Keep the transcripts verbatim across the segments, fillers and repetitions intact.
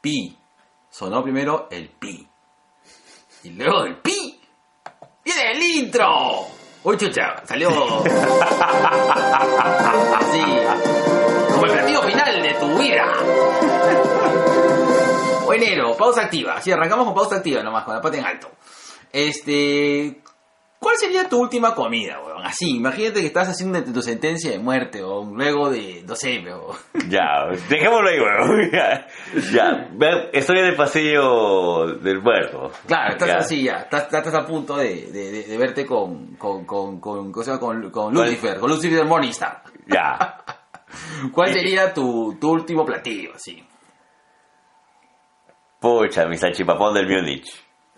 pi. Sonó primero el pi. Y luego del pi viene el intro. Uy, chucha, salió así, como el platillo final de tu vida. O enero, pausa activa. Así arrancamos con pausa activa nomás, con la pata en alto. Este... ¿Cuál sería tu última comida, weón? Así, imagínate que estás haciendo tu sentencia de muerte, o luego de, no sé, weón. Ya, dejémoslo ahí, weón. Ya, ya, estoy en el pasillo del muerto. Claro, estás ya. así, ya, estás, estás a punto de, de, de verte con, con, con, con, con, con, con Lucifer, con Lucifer Morningstar. Ya. ¿Cuál sería tu, tu último platillo, así? Pucha, mi salchipapón del Múnich.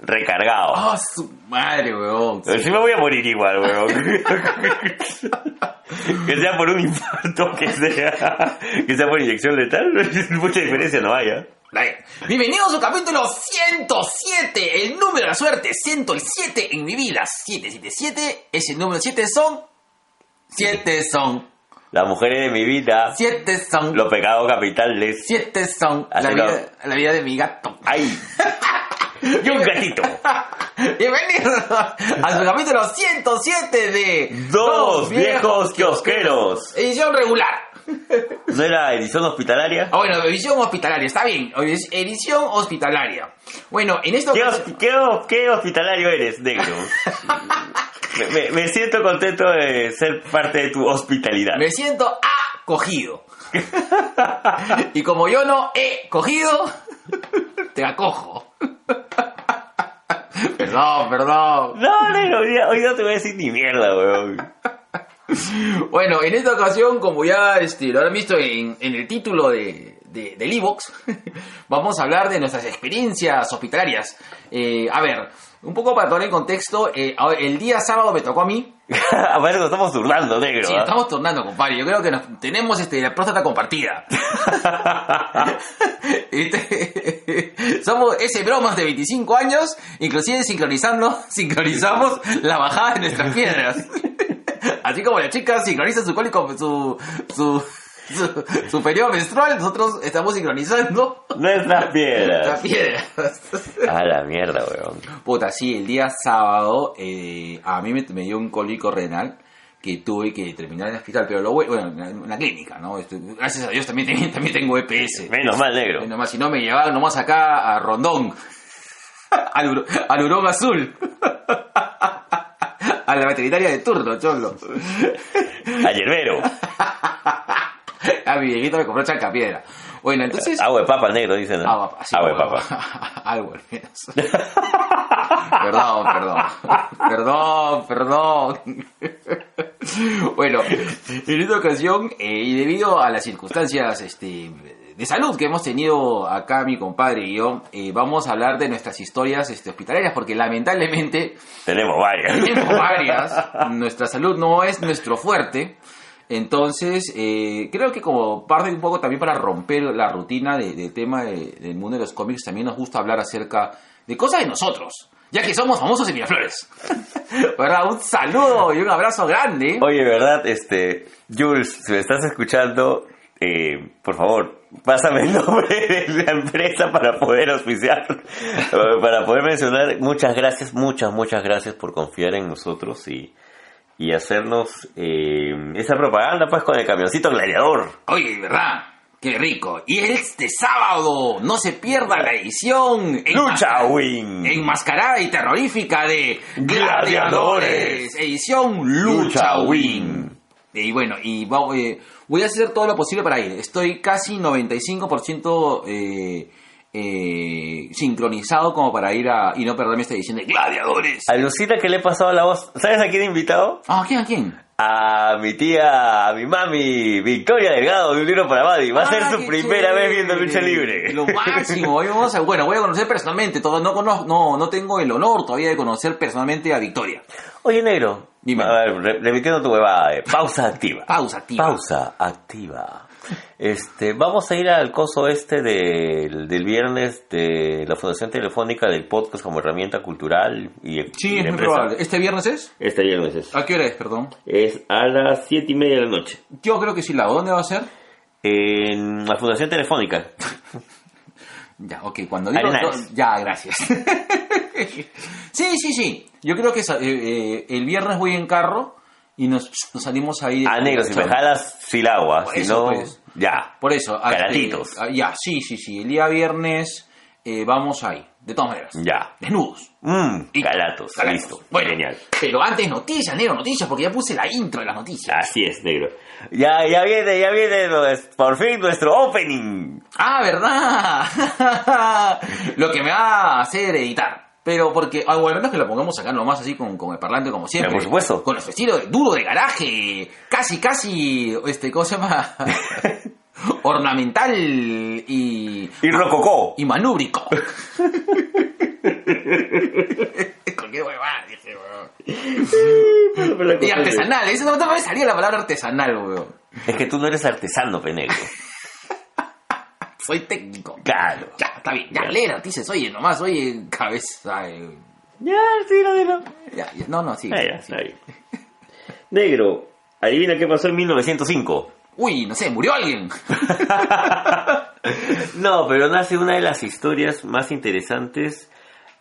Recargado. ¡Ah, oh, su madre, weón! Sí, sí me voy a morir igual, weón. Que sea por un infarto, que sea, que sea por inyección letal, mucha diferencia no haya. Bienvenidos a capítulo ciento siete, el número de la suerte, ciento siete en mi vida. siete siete siete, ese número siete son... siete son... Las mujeres de mi vida. Siete son... Los pecados capitales. Siete son... La vida, la vida de mi gato. ¡Ay! Y un gatito. Bienvenidos a su capítulo ciento siete de Dos viejos kiosqueros. Edición regular. ¿No era edición hospitalaria? Ah, bueno, edición hospitalaria, está bien. Edición hospitalaria. Bueno, en esto... ¿Qué, os- qué, os- qué hospitalario eres, negro? me, me siento contento de ser parte de tu hospitalidad. Me siento acogido. Y como yo no he cogido, te acojo. Perdón, perdón. No, no, hoy día, hoy día te voy a decir ni mierda, weón. Bueno, en esta ocasión, como ya este, lo habrán visto en, en el título de, de, del iVoox, vamos a hablar de nuestras experiencias hospitalarias. Eh, a ver, un poco para poner en contexto, eh, el día sábado me tocó a mí. A ver, nos estamos turnando, negro. Sí, ¿eh? Estamos turnando, compadre. Yo creo que nos, tenemos este, la próstata compartida. Este, somos ese bromas de veinticinco años, inclusive sincronizando, sincronizamos la bajada de nuestras piedras. Así como la chica sincroniza su cólico, su, su, su, su periodo menstrual, nosotros estamos sincronizando nuestras piedras. Nuestras piedras. A la mierda, weón. Puta, sí, el día sábado eh, a mí me, me dio un cólico renal que tuve que terminar en el hospital, pero lo bueno, en la clínica, ¿no? Estoy, gracias a Dios también, también tengo E P S. Menos mal, negro. Menos mal, si no me llevaban nomás acá a Rondón, al, al Hurón Azul. A la veterinaria de turno, cholo. A Yerbero. A mi viejito me compró chancapiedra. Bueno, entonces... Agua de papa, negro, dicen. ¿No? Agua, sí, agua de papa. Algo, al menos. Perdón, perdón. Perdón, perdón. Bueno, en esta ocasión, eh, y debido a las circunstancias este, de salud que hemos tenido acá mi compadre y yo, eh, vamos a hablar de nuestras historias este, hospitalarias, porque lamentablemente... Tenemos varias. Tenemos varias. Nuestra salud no es nuestro fuerte. Entonces, eh, creo que como parte un poco también para romper la rutina del de tema de, del mundo de los cómics, también nos gusta hablar acerca de cosas de nosotros, ya que somos famosos en Miraflores. ¿Verdad? Un saludo y un abrazo grande. Oye, ¿verdad? Este, Jules, si me estás escuchando, eh, por favor, pásame el nombre de la empresa para poder auspiciar, para poder mencionar. Muchas gracias, muchas, muchas gracias por confiar en nosotros y... y hacernos eh, esa propaganda pues con el camioncito gladiador. Oye, ¿verdad? ¡Qué rico! Y este sábado no se pierda la edición... Lucha Win. Enmascarada y terrorífica de... Gladiadores. Edición Lucha Win. Y bueno, y voy a hacer todo lo posible para ir. Estoy casi noventa y cinco por ciento eh, eh, sincronizado como para ir a... y no perderme esta edición de Gladiadores. A Lucita que le he pasado la voz. ¿Sabes a quién he invitado? ¿A quién? ¿A quién? A mi tía, a mi mami, Victoria Delgado, de Un Libro para Buddy. Va a ah, ser su primera chévere. Vez viendo lucha libre. Lo máximo. Hoy vamos a, bueno, voy a conocer personalmente. Todo, no, conozco, no, no tengo el honor todavía de conocer personalmente a Victoria. Oye, negro. Dime. A ver, repitiendo tu huevada. Eh. Pausa activa. Pausa activa. Pausa activa. Este, vamos a ir al coso este del, del viernes de la Fundación Telefónica del podcast como herramienta cultural y sí, es muy probable. ¿Este viernes es? Este viernes es. ¿A qué hora es, perdón? Es a las siete y media de la noche. Yo creo que sí. ¿La dónde va a ser? En la Fundación Telefónica. Ya, ok, cuando digo... Dos, ya, gracias. Sí, sí, sí. Yo creo que eh, eh, el viernes voy en carro y nos, nos salimos ahí... Ah, negro, si me jalas, silagua. Si no, pues, ya. Por eso. Caratitos. Hasta, ya, sí, sí, sí. El día viernes eh, vamos ahí. De todas maneras. Ya. Desnudos. Mmm, calatos, calatos. Listo. Bueno, genial. Pero antes noticias, negro, noticias, porque ya puse la intro de las noticias. Así es, negro. Ya, ya viene, ya viene, por fin, nuestro opening. Ah, ¿verdad? Lo que me va a hacer editar. Pero porque, o al menos que lo pongamos acá nomás así con, con el parlante como siempre. Pero por supuesto. Con nuestro estilo de, duro de garaje. Casi, casi, este, ¿cómo se llama? Ornamental y... Y rococó. Y manúbrico. Con qué huevada, dije, huevón. Y artesanal. Eso no, no me salía la palabra artesanal, huevón. Es que tú no eres artesano, penegro. Soy técnico. Claro. Ya, está bien. Ya, ya. Lera, dices, oye, nomás, oye, cabeza... Eh. Ya, sí, lo de lo... Ya, ya. No, no, sí. Ahí, sí. Ahí. Negro, adivina qué pasó en mil novecientos cinco. Uy, no sé, murió alguien. No, pero nace una de las historias más interesantes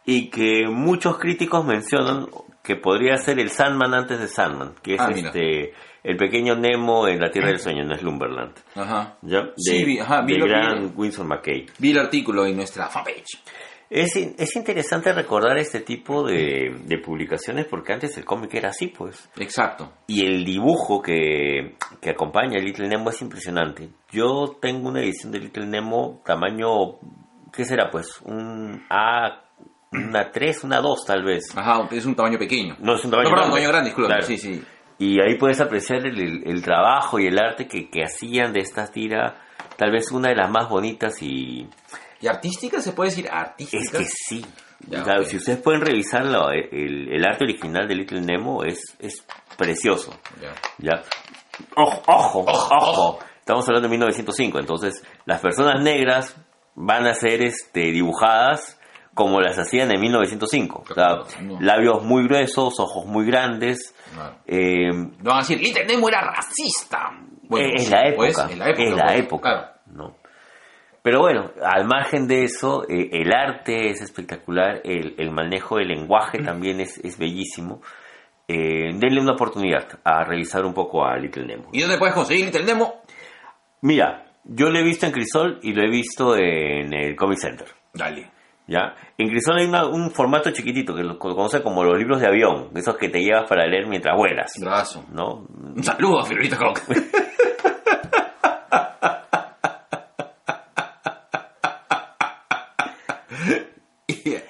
y que muchos críticos mencionan que podría ser el Sandman antes de Sandman, que es ah, este el pequeño Nemo en la Tierra del Sueño, no es Lumberland. Ajá. ¿Ya? De, sí, vi, ajá, vi de lo, gran vi, Winston McKay. Vi el artículo en nuestra fanpage. Es, es interesante recordar este tipo de, de publicaciones porque antes el cómic era así, pues. Exacto. Y el dibujo que, que acompaña a Little Nemo es impresionante. Yo tengo una edición de Little Nemo tamaño, ¿qué será? Pues un A, una tres, una dos tal vez. Ajá, es un tamaño pequeño. No, es un tamaño no, grande. No, un tamaño grande, disculpa. Claro. Sí, sí. Y ahí puedes apreciar el, el, el trabajo y el arte que, que hacían de esta tira, tal vez una de las más bonitas y... ¿Y artística? ¿Se puede decir artística? Es que sí. Ya, claro, okay. Si ustedes pueden revisar la, el, el arte original de Little Nemo, es, es precioso. Ya. Ya. Ojo, ojo, ojo, ojo. Estamos hablando de mil novecientos cinco, entonces las personas negras van a ser este, dibujadas como las hacían en mil novecientos cinco. O sea, labios muy gruesos, ojos muy grandes. Claro. Eh, no van a decir, Little Nemo era racista. Bueno, es, es la época. Pues, es la época. Es la pues, época. Claro. No. Pero bueno, al margen de eso, eh, el arte es espectacular, el, el manejo del lenguaje también es, es bellísimo. Eh, denle una oportunidad a revisar un poco a Little Nemo. ¿Y dónde puedes conseguir Little Nemo? Mira, yo lo he visto en Crisol y lo he visto en el Comic Center. Dale. ¿Ya? En Crisol hay una, un formato chiquitito que lo conoce como los libros de avión, esos que te llevas para leer mientras vuelas. Brazo. ¿No? Un saludo a Fiorita Coca.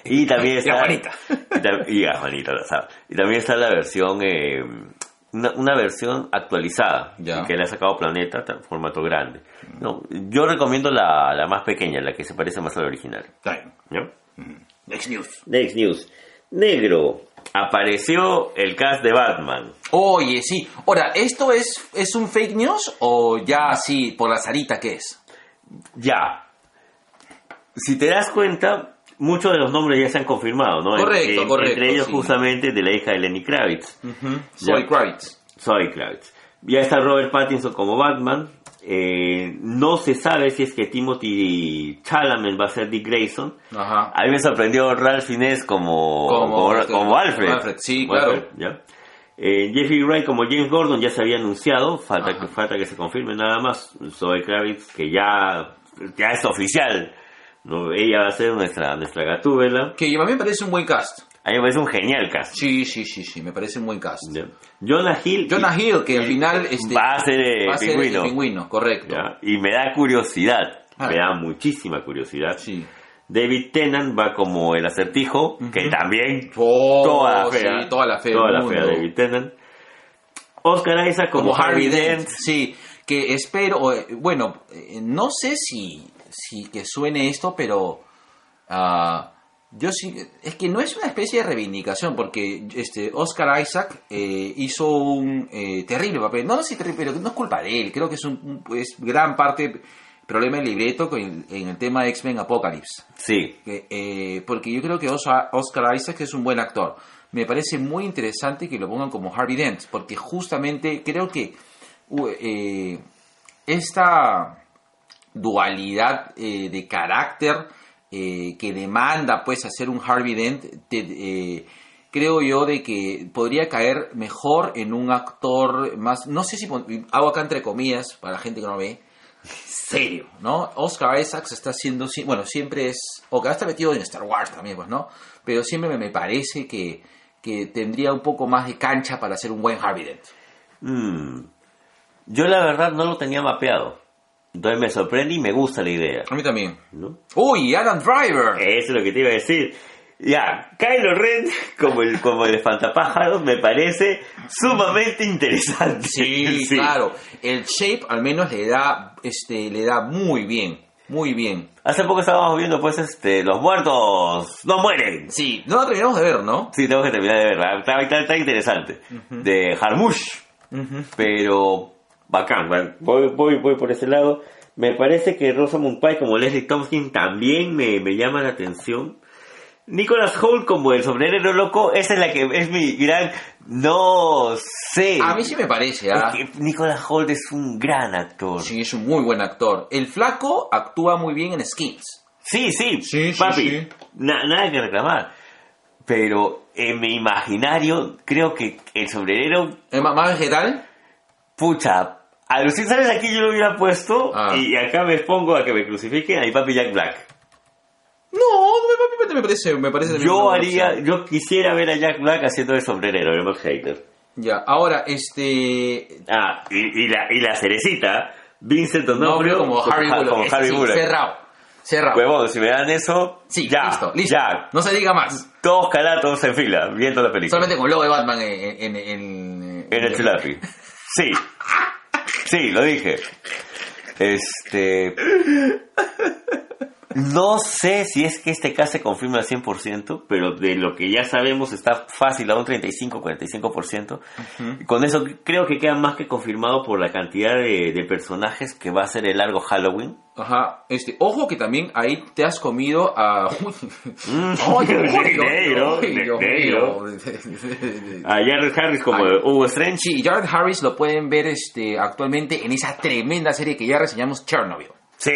Y también está... Y a Juanita. Y a Juanita, o sea, y también está la versión... Eh, una, una versión actualizada. Ya. Que le ha sacado Planeta en formato grande. No, yo recomiendo la, la más pequeña, la que se parece más a la original. ¿No? Next News. Next News. Negro. Apareció el cast de Batman. Oye, sí. Ahora, ¿esto es, es un fake news o ya así por la zarita que es? Ya. Si te das cuenta... Muchos de los nombres ya se han confirmado, ¿no? Correcto, en, correcto. Entre ellos, sí. Justamente, de la hija de Lenny Kravitz. Uh-huh. Zoe Kravitz. Zoe Kravitz. Ya está Robert Pattinson como Batman. Eh, no se sabe si es que Timothy Chalamet va a ser Dick Grayson. Ajá. A mí me sorprendió Ralph Fiennes como, como, como, este, como Alfred. Alfred. Sí, Alfred, claro. ¿Ya? Eh, Jeffrey Wright como James Gordon ya se había anunciado. Falta que, falta que se confirme nada más. Zoe Kravitz, que ya, ya es oficial. No, ella va a ser nuestra, nuestra Gatúbela. Que a mí me parece un buen cast. A mí me parece un genial cast. Sí, sí, sí, sí, me parece un buen cast. Yeah. Jonah Hill. Jonah y, Hill, que al final este, va a ser el, va a pingüino. Ser el pingüino. Correcto. Yeah. Y me da curiosidad, ah, me da muchísima curiosidad. Sí. David Tennant va como el Acertijo, uh-huh. Que también oh, toda la fea. Sí, toda la fea, toda la fea de David Tennant. Oscar Isaac como, como Harvey Dent. Dent. Sí, que espero, bueno, no sé si... Sí, que suene esto, pero uh, yo sí, es que no es una especie de reivindicación, porque este Oscar Isaac eh, hizo un eh, terrible papel, no, no sé, pero no es culpa de él, creo que es un, un es gran parte problema del libreto con el, en el tema de X-Men Apocalypse. Sí. Eh, eh, porque yo creo que Osa, Oscar Isaac es un buen actor. Me parece muy interesante que lo pongan como Harvey Dent, porque justamente creo que uh, eh, esta... dualidad eh, de carácter eh, que demanda pues hacer un Harvey Dent, te, eh, creo yo de que podría caer mejor en un actor más, no sé si pon, hago acá entre comillas para la gente que no ve, serio, ¿no? Oscar Isaac se está haciendo, bueno, siempre es, o que está metido en Star Wars también, pues, ¿no? Pero siempre me parece que, que tendría un poco más de cancha para hacer un buen Harvey Dent. Mm. Yo la verdad no lo tenía mapeado. Entonces me sorprende y me gusta la idea. A mí también. ¿No? ¡Uy, Adam Driver! Eso es lo que te iba a decir. Ya, Kylo Ren, como el, como el espantapájaro, me parece sumamente interesante. Sí, sí, claro. El shape al menos le da, este, le da muy bien, muy bien. Hace poco estábamos viendo, pues, este, Los Muertos No Mueren. Sí, no lo terminamos de ver, ¿no? Sí, tenemos que terminar de verla. Está, está, está interesante. Uh-huh. De Jarmusch. Uh-huh. Pero... bacán, man. Voy, voy, voy por ese lado. Me parece que Rosamund Pike como Leslie Thompson también me, me llama la atención. Nicholas Holt como el sombrerero loco, esa es la que es mi gran... no sé. A mí sí me parece, ¿ah? ¿eh? Nicholas Holt es un gran actor. Sí, es un muy buen actor. El flaco actúa muy bien en Skins. Sí, sí, sí, papi. Sí, sí. Na- nada que reclamar. Pero en mi imaginario creo que el sombrerero... ¿es más vegetal? Pucha... a los sales aquí yo lo hubiera puesto ah. y acá me pongo a que me crucifiquen a mi papi Jack Black. No, mi papi me parece, me parece. Yo haría, yo quisiera ver a Jack Black haciendo el sombrerero, el Mosaico. Ya, ahora este. Ah, y, y la y la cerecita, Vincent D'Onofrio como, como Harry Bullock. Como Harry Bullock. Cerrado, cerrado. Huevón, si me dan eso, sí, ya, listo, listo. Ya. No se diga más. Todos calatos en fila viendo la película. Solamente con logo de Batman en en en, en el chulapi. Sí. Sí, lo dije. Este... no sé si es que este caso se confirma al cien por ciento, pero de lo que ya sabemos está fácil a un treinta y cinco a cuarenta y cinco por ciento. Uh-huh. Con eso creo que queda más que confirmado por la cantidad de, de personajes que va a ser el largo Halloween. Ajá. Este, ojo que también ahí te has comido a... a Jared Harris como a... Hugo Strange. Sí, Jared Harris lo pueden ver este, actualmente en esa tremenda serie que ya reseñamos, Chernobyl. Sí.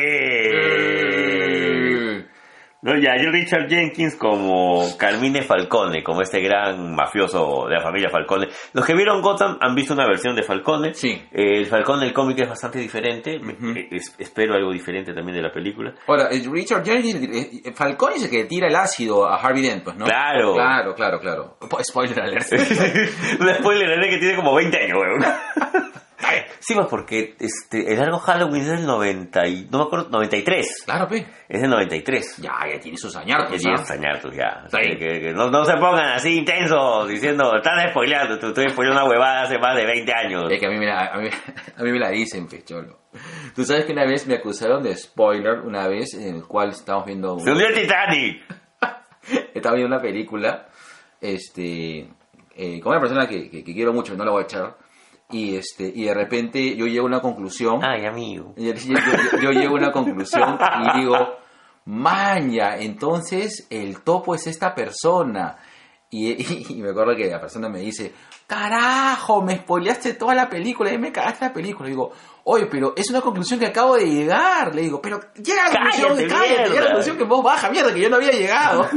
No, ya, yo Richard Jenkins como Carmine Falcone, como este gran mafioso de la familia Falcone. Los que vieron Gotham han visto una versión de Falcone. Sí. Eh, el Falcone del cómic es bastante diferente. Uh-huh. Es, espero algo diferente también de la película. Ahora, Richard Jenkins, Falcone es el que tira el ácido a Harvey Dent, pues, ¿no? Claro. Claro, claro, claro. Spoiler alert. Una spoiler alert que tiene como veinte años, weón. Sí, pues porque este, el largo Halloween es del noventa y, no me acuerdo, noventa y tres. Claro, pe. Es del noventa y tres. Ya, ya tiene sus añartos. Ya tiene sus añartos, ya. O sea, sí. que, que no, no se pongan así intensos diciendo, están spoileando, tú estoy spoileando una huevada hace más de veinte años. Es que a mí me la, a mí, a mí me la dicen, pecholo. Tú sabes que una vez me acusaron de spoiler, una vez en el cual estábamos viendo... un... ¡se hundió el Titanic! Estaba viendo una película, este, eh, con una persona que, que, que quiero mucho, no la voy a echar. Y este y de repente yo llego a una conclusión. Ay, amigo. Yo, yo, yo llego a una conclusión y digo, maña, entonces el topo es esta persona. Y, y, y me acuerdo que la persona me dice, carajo, me spoileaste toda la película y me cagaste la película. Y digo, oye, pero es una conclusión que acabo de llegar. Le digo, pero llega la cállate, conclusión, cállate, llega la conclusión que vos baja, mierda, que yo no había llegado.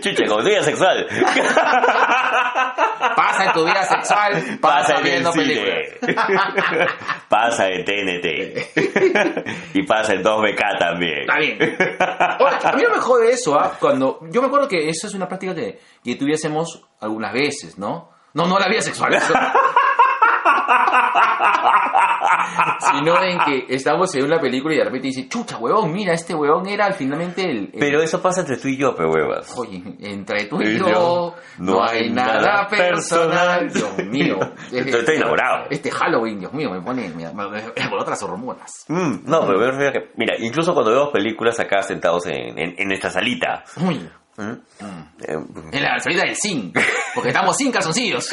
Chucha, como tu vida sexual. Pasa en tu vida sexual, pasa, pasa viendo películas. Pasa en T N T. Y pasa en dos B K también. Está bien. Oye, a mí no me jode eso, ¿ah? ¿eh? Cuando yo me acuerdo que eso es una práctica que, que tuviésemos algunas veces, ¿no? No, no la vida sexual. Eso. Sino en que estamos en una película y de repente dice, chucha, huevón, mira, este huevón era finalmente el, el... pero eso pasa entre tú y yo, pe huevas. Oye, entre tú y yo, yo no, no hay nada, nada personal. personal. Dios mío. Estoy, estoy enamorado. Este Halloween, Dios mío, me pone por otras hormonas. Mm, no, pero me que, mira, incluso cuando vemos películas acá sentados en, en, en esta salita. Uy. ¿Mm? Mm. En la salida del zinc, porque estamos sin calzoncillos.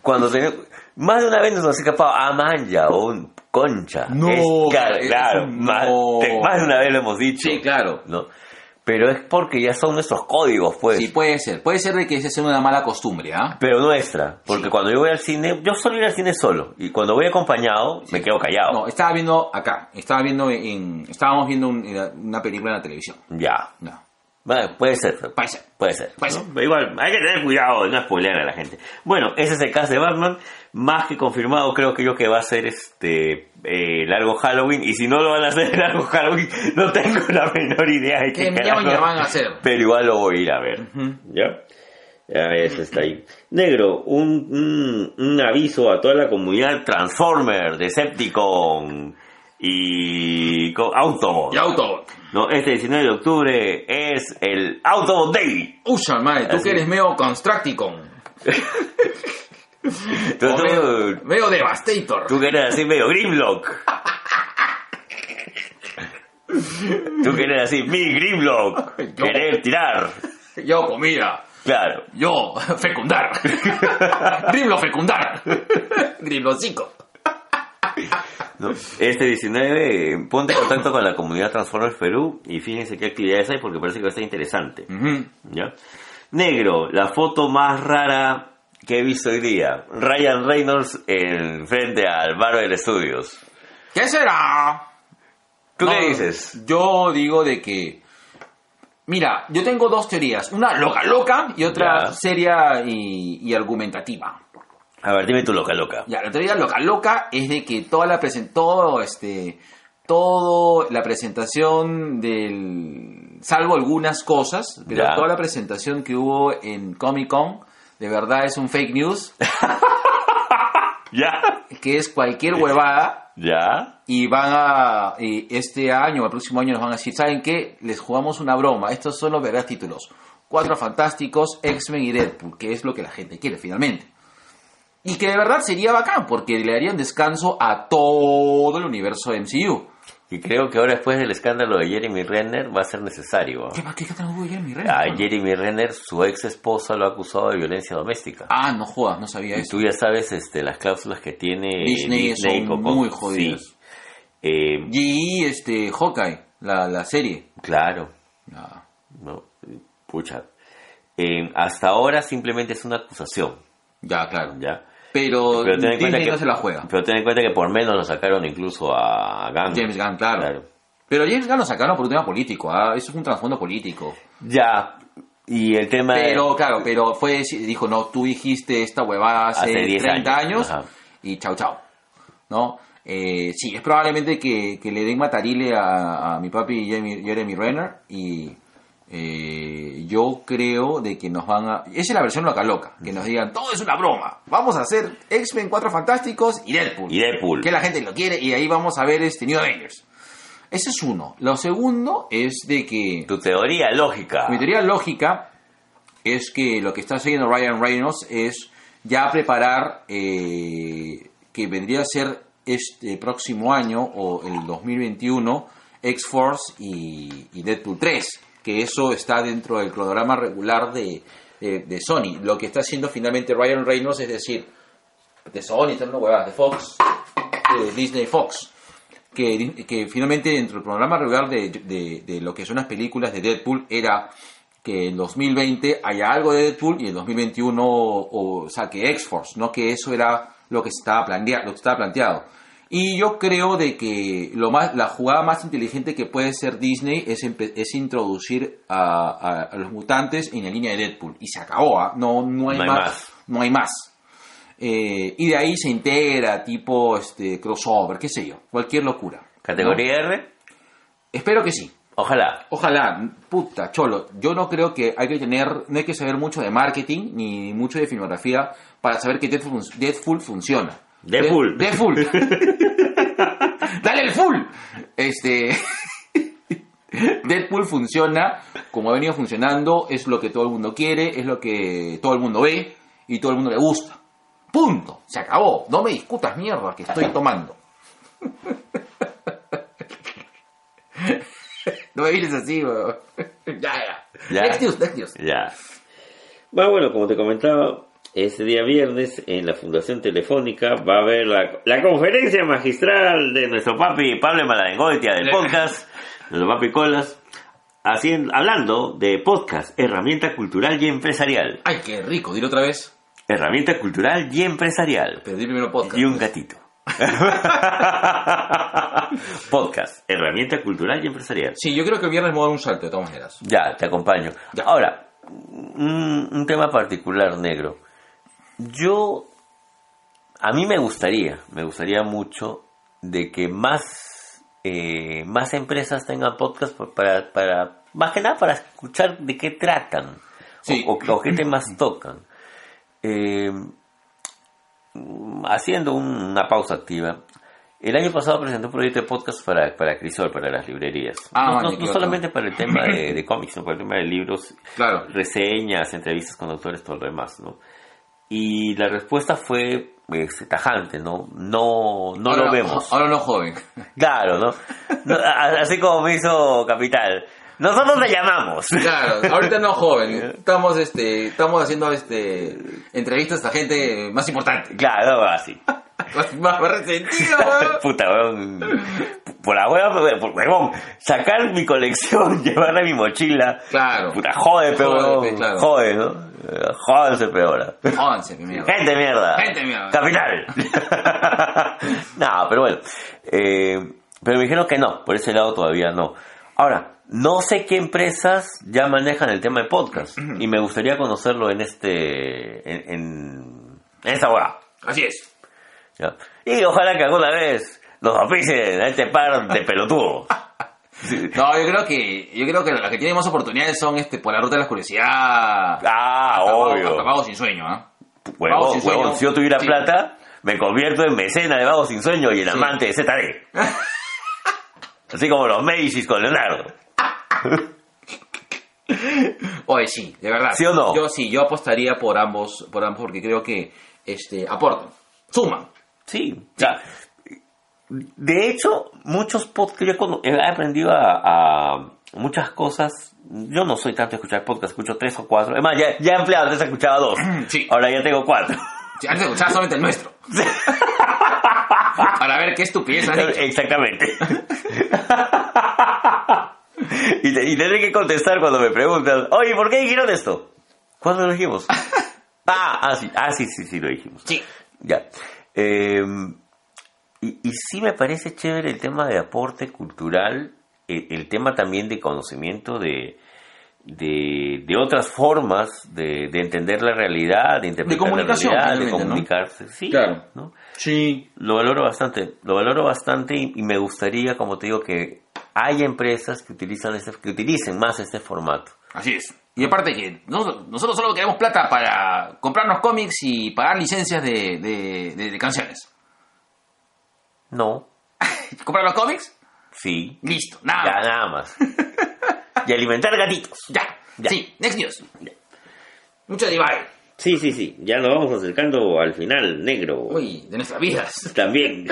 Cuando se... más de una vez nos ha escapado a manja o un concha. No, es, claro, es, es un, claro no. más, más de una vez lo hemos dicho. Sí, claro. ¿No? Pero es porque ya son nuestros códigos, pues. Sí, puede ser. Puede ser de que esa sea una mala costumbre, ¿ah? ¿eh? Pero nuestra. Porque sí. Cuando yo voy al cine, yo suelo ir al cine solo. Y cuando voy acompañado, sí. me quedo callado. No, estaba viendo acá. Estaba viendo en... Estábamos viendo un, una película en la televisión. Ya. No. Bueno, puede ser. Puede ser. Puede ser. Puede ser. ¿No? Igual, hay que tener cuidado de no spoilear a la gente. Bueno, ese es el caso de Batman. Más que confirmado, creo que yo que va a ser este eh, largo Halloween. Y si no lo van a hacer largo Halloween, no tengo la menor idea de qué lo van a hacer. Pero igual lo voy a ir a ver. Uh-huh. ¿Ya? Ya, eso está ahí. Negro, un, un, un aviso a toda la comunidad Transformer, Decepticon y Autobot. Y Autobot. No, este diecinueve de octubre es el Autobot Day. Usa, madre, tú así. Que eres medio Constructicon. Tú, tú, medio, medio Devastator. Tú que eres así medio Grimlock. Tú que eres así mi Grimlock. Yo, querer tirar. Yo comida. Claro. Yo fecundar. Grimlock fecundar. Grimlocico. No, este diecinueve, ponte en contacto con la comunidad Transformers Perú y fíjense qué actividades hay porque parece que va a estar interesante. Uh-huh. ¿Ya? Negro, la foto más rara que he visto hoy día. Ryan Reynolds en frente al bar del estudios. ¿Qué será? ¿Tú no, qué dices? Yo digo de que... Mira, yo tengo dos teorías. Una loca loca y otra ya. seria y, y argumentativa. A ver, dime tu loca loca. Ya, la teoría loca loca es de que toda la presen- todo, este, todo la presentación del... Salvo algunas cosas, pero ya. toda la presentación que hubo en Comic Con, de verdad es un fake news. Ya. Que es cualquier huevada. Ya. Y van a... Y este año, el próximo año nos van a decir, ¿saben qué? Les jugamos una broma. Estos son los verdaderos títulos. Cuatro Fantásticos, X-Men y Deadpool, que es lo que la gente quiere finalmente. Y que de verdad sería bacán, porque le darían descanso a todo el universo M C U. Y creo que ahora después del escándalo de Jeremy Renner va a ser necesario. ¿Qué, qué escándalo hubo de Jeremy Renner? A Jeremy Renner, su ex esposa lo ha acusado de violencia doméstica. Ah, no jodas, no sabía y eso. Y tú ya sabes este, las cláusulas que tiene Disney, Disney son Coco. Muy jodidas. Sí. Eh, y este, Hawkeye, la, la serie. Claro. Ah. No, pucha. Eh, hasta ahora simplemente es una acusación. Ya, claro. Ya. Pero, pero ten en cuenta que, no se la juega. Pero ten en cuenta que por menos lo sacaron incluso a Gunn. James Gunn, claro. claro. Pero James Gunn lo sacaron por un tema político. ¿eh? Eso es un trasfondo político. Ya. Y el tema... Pero, de... claro, pero fue... Dijo, no, tú dijiste esta huevada hace, hace treinta años. años y chau, chau. ¿No? Eh, sí, es probablemente que, que le den matarile a, a mi papi Jeremy, Jeremy Renner. Y eh, yo creo de que nos van a... Esa es la versión loca loca. Que nos digan, todo es una broma. Vamos a hacer X-Men, Cuatro Fantásticos y Deadpool. Y Deadpool. Que la gente lo quiere y ahí vamos a ver este New Avengers. Ese es uno. Lo segundo es de que... Tu teoría lógica. Mi teoría lógica es que lo que está haciendo Ryan Reynolds es ya preparar eh, que vendría a ser este próximo año o el dos mil veintiuno X-Force y, y Deadpool tres. Que eso está dentro del cronograma regular de, de, de Sony. Lo que está haciendo finalmente Ryan Reynolds es decir, de Sony, de Fox, de Disney Fox, que, que finalmente dentro del cronograma regular de, de, de lo que son las películas de Deadpool era que en dos mil veinte haya algo de Deadpool y en dos mil veintiuno o, o saque X-Force, ¿no? Que eso era lo que estaba planteado, lo que estaba planteado. Y yo creo de que lo más, la jugada más inteligente que puede ser Disney es, empe- es introducir a, a, a los mutantes en la línea de Deadpool. Y se acabó, ¿eh? no, no hay no más. más. No hay más. Eh, y de ahí se integra tipo este crossover, qué sé yo, cualquier locura. ¿Categoría ¿no? R? Espero que sí. Ojalá. Ojalá. Puta, cholo. Yo no creo que hay que tener, no hay que saber mucho de marketing ni mucho de filmografía para saber que Deadpool, Deadpool funciona. Deadpool. Deadpool. Dale el full. Este Deadpool funciona como ha venido funcionando, es lo que todo el mundo quiere, es lo que todo el mundo ve y todo el mundo le gusta. Punto. Se acabó. No me discutas mierda que estoy tomando. No me vienes así, weón. Ya, ya. Next news, next news. Ya. Bueno, bueno, como te comentaba. Este día viernes en la Fundación Telefónica va a haber la, la conferencia magistral de nuestro papi Pablo Malarengoitia del podcast, nuestro papi Colas, haciendo, hablando de podcast, herramienta cultural y empresarial. ¡Ay, qué rico! Dilo otra vez. Herramienta cultural y empresarial. Pero di primero podcast. Y un gatito. Podcast, herramienta cultural y empresarial. Sí, yo creo que el viernes me voy a dar un salto de todas maneras. Ya, te acompaño. Ya. Ahora, un, un tema particular, negro. Yo, a mí me gustaría, me gustaría mucho de que más, eh, más empresas tengan podcast para, para, más que nada para escuchar de qué tratan, sí. o, o, o qué temas tocan. Eh, haciendo un, una pausa activa, el año pasado presenté un proyecto de podcast para, para Crisol, para las librerías. Ah, no, no, no solamente para el tema de, de cómics, sino para el tema de libros, claro. Reseñas, entrevistas con autores, todo lo demás, ¿no? Y la respuesta fue es, tajante, ¿no? No, no ahora, lo vemos. Ahora no, joven. Claro, ¿no? no así como me hizo Capital. Nosotros le llamamos. Claro, ahorita no, joven. Estamos este estamos haciendo este entrevistas a gente más importante. Claro, así. más, más, más resentido, weón. Puta, weón. Por la weón, por weón. Sacar mi colección, llevarla a mi mochila. Claro. Puta, jode, peor. Claro. Jode, ¿no? Jódense peor. Jódense, mierda. Gente mierda. Gente mierda. Capital. No, pero bueno. Eh, pero me dijeron que no. Por ese lado todavía no. Ahora, no sé qué empresas ya manejan el tema de podcast y me gustaría conocerlo en este en, en, en esta hora. Así es. ¿Ya? Y ojalá que alguna vez nos apisen a este par de pelotudos. No, yo creo que yo creo que las que tienen más oportunidades son este por la ruta de la curiosidad. Ah, hasta obvio. Pago, Pago sin sueño, ¿ah? ¿eh? Huevón, sin huevón, sueño. Si yo tuviera sí. plata, me convierto en mecena de Vago sin Sueño y en sí. amante de Z D. Así como los Medici con Leonardo. Oye, sí, de verdad. ¿Sí o no? Yo sí, yo apostaría por ambos, por ambos porque creo que este aportan, suman. Sí, sí. O sea, de hecho, muchos podcasts, yo he aprendido a, a muchas cosas. Yo no soy tanto de escuchar podcasts, escucho tres o cuatro. Es más, ya, ya he empleado, antes escuchaba dos. Sí. Ahora ya tengo cuatro. Sí, antes escuchaba solamente el nuestro. Para ver qué estupidez han hecho. Exactamente. Y, te, y tendré que contestar cuando me preguntan, oye, ¿por qué dijeron esto? ¿Cuándo lo dijimos? ah, ah, sí, ah, sí, sí, sí, lo dijimos. Sí. Ya. Eh, y, y sí me parece chévere el tema de aporte cultural, el, el tema también de conocimiento de, de, de otras formas de, de entender la realidad, de interpretar la realidad, de comunicarse. ¿No? Sí, claro. ¿No? Sí. Lo valoro bastante, lo valoro bastante y, y me gustaría, como te digo, que hay empresas que utilizan este, que utilicen más este formato. Así es. Y aparte que nosotros, nosotros solo queremos plata para comprarnos cómics y pagar licencias de, de, de, de canciones. No. ¿Comprar los cómics? Sí. Listo, nada ya, más. Nada más. Y alimentar gatitos. Ya. ya. Sí, Next News. Ya. Mucho divague. Sí, sí, sí. Ya nos vamos acercando al final, negro. Uy, de nuestras vidas. También.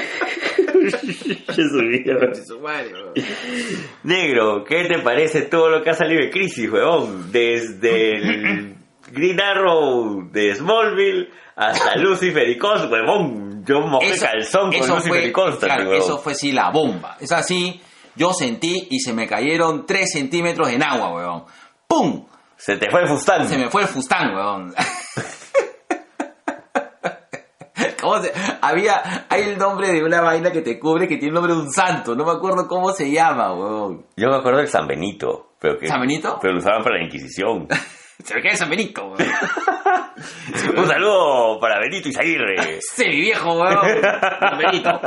Negro, ¿qué te parece todo lo que ha salido de Crisis, huevón? Desde el Green Arrow de Smallville hasta Lucifer y Constantine, huevón. Yo mojé eso, calzón con Lucifer fue, y Constantine, claro, huevón. Eso fue sí la bomba. Es así, yo sentí y se me cayeron tres centímetros en agua, huevón. ¡Pum! Se te fue el fustán. Se me fue el fustán, huevón. ¿Cómo se? Había, hay el nombre de una vaina que te cubre que tiene el nombre de un santo, no me acuerdo cómo se llama, huevón. Yo me acuerdo del San Benito, pero que, ¿San Benito? Pero lo usaban para la Inquisición. Se me cae el San Benito, huevón. Un saludo para Benito Izaguirre. Sí, mi viejo, huevón. San Benito.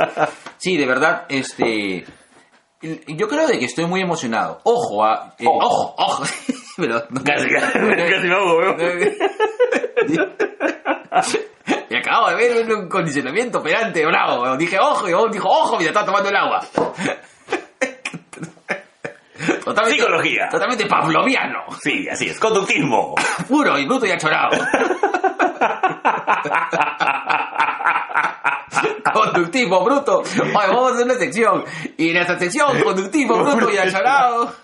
Sí, de verdad, este, yo creo de que estoy muy emocionado. Ojo, a, eh, ojo, ojo, ojo. Pero no, casi, casi, casi me hago, huevón. Y acabo de ver un condicionamiento operante, bravo. Dije, ojo, y vos dijo, ojo, mira, estaba tomando el agua. Totalmente, psicología. Totalmente pavloviano. Sí, así es, conductismo. Puro y bruto y achorado. Conductismo bruto. Oye, vamos a hacer una sección. Y en esta sección, conductismo bruto y achorado.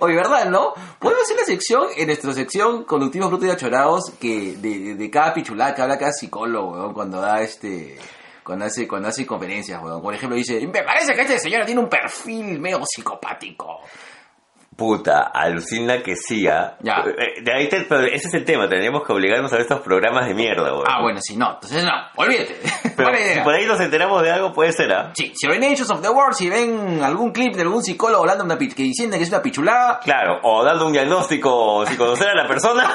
Oye, ¿verdad, no? Podemos hacer la sección, en nuestra sección, conductivos brutos y achorados, que de, de, de cada pichulaca habla cada psicólogo, ¿no? Cuando da este... Cuando hace, cuando hace conferencias, weón. Por ejemplo, dice, me parece que este señor tiene un perfil medio psicopático. Puta, alucina que siga. Ya. De ahí te, ese es el tema, tendríamos que obligarnos a ver estos programas de mierda, weón. Ah, bueno, si no, entonces no, olvídate. Pero, si por ahí nos enteramos de algo, puede ser, ¿ah? ¿eh? Sí, si ven Nations of the World, si ven algún clip de algún psicólogo hablando una pit, que diciendo que es una pichulada. Claro, o dando un diagnóstico sin conocer a la persona.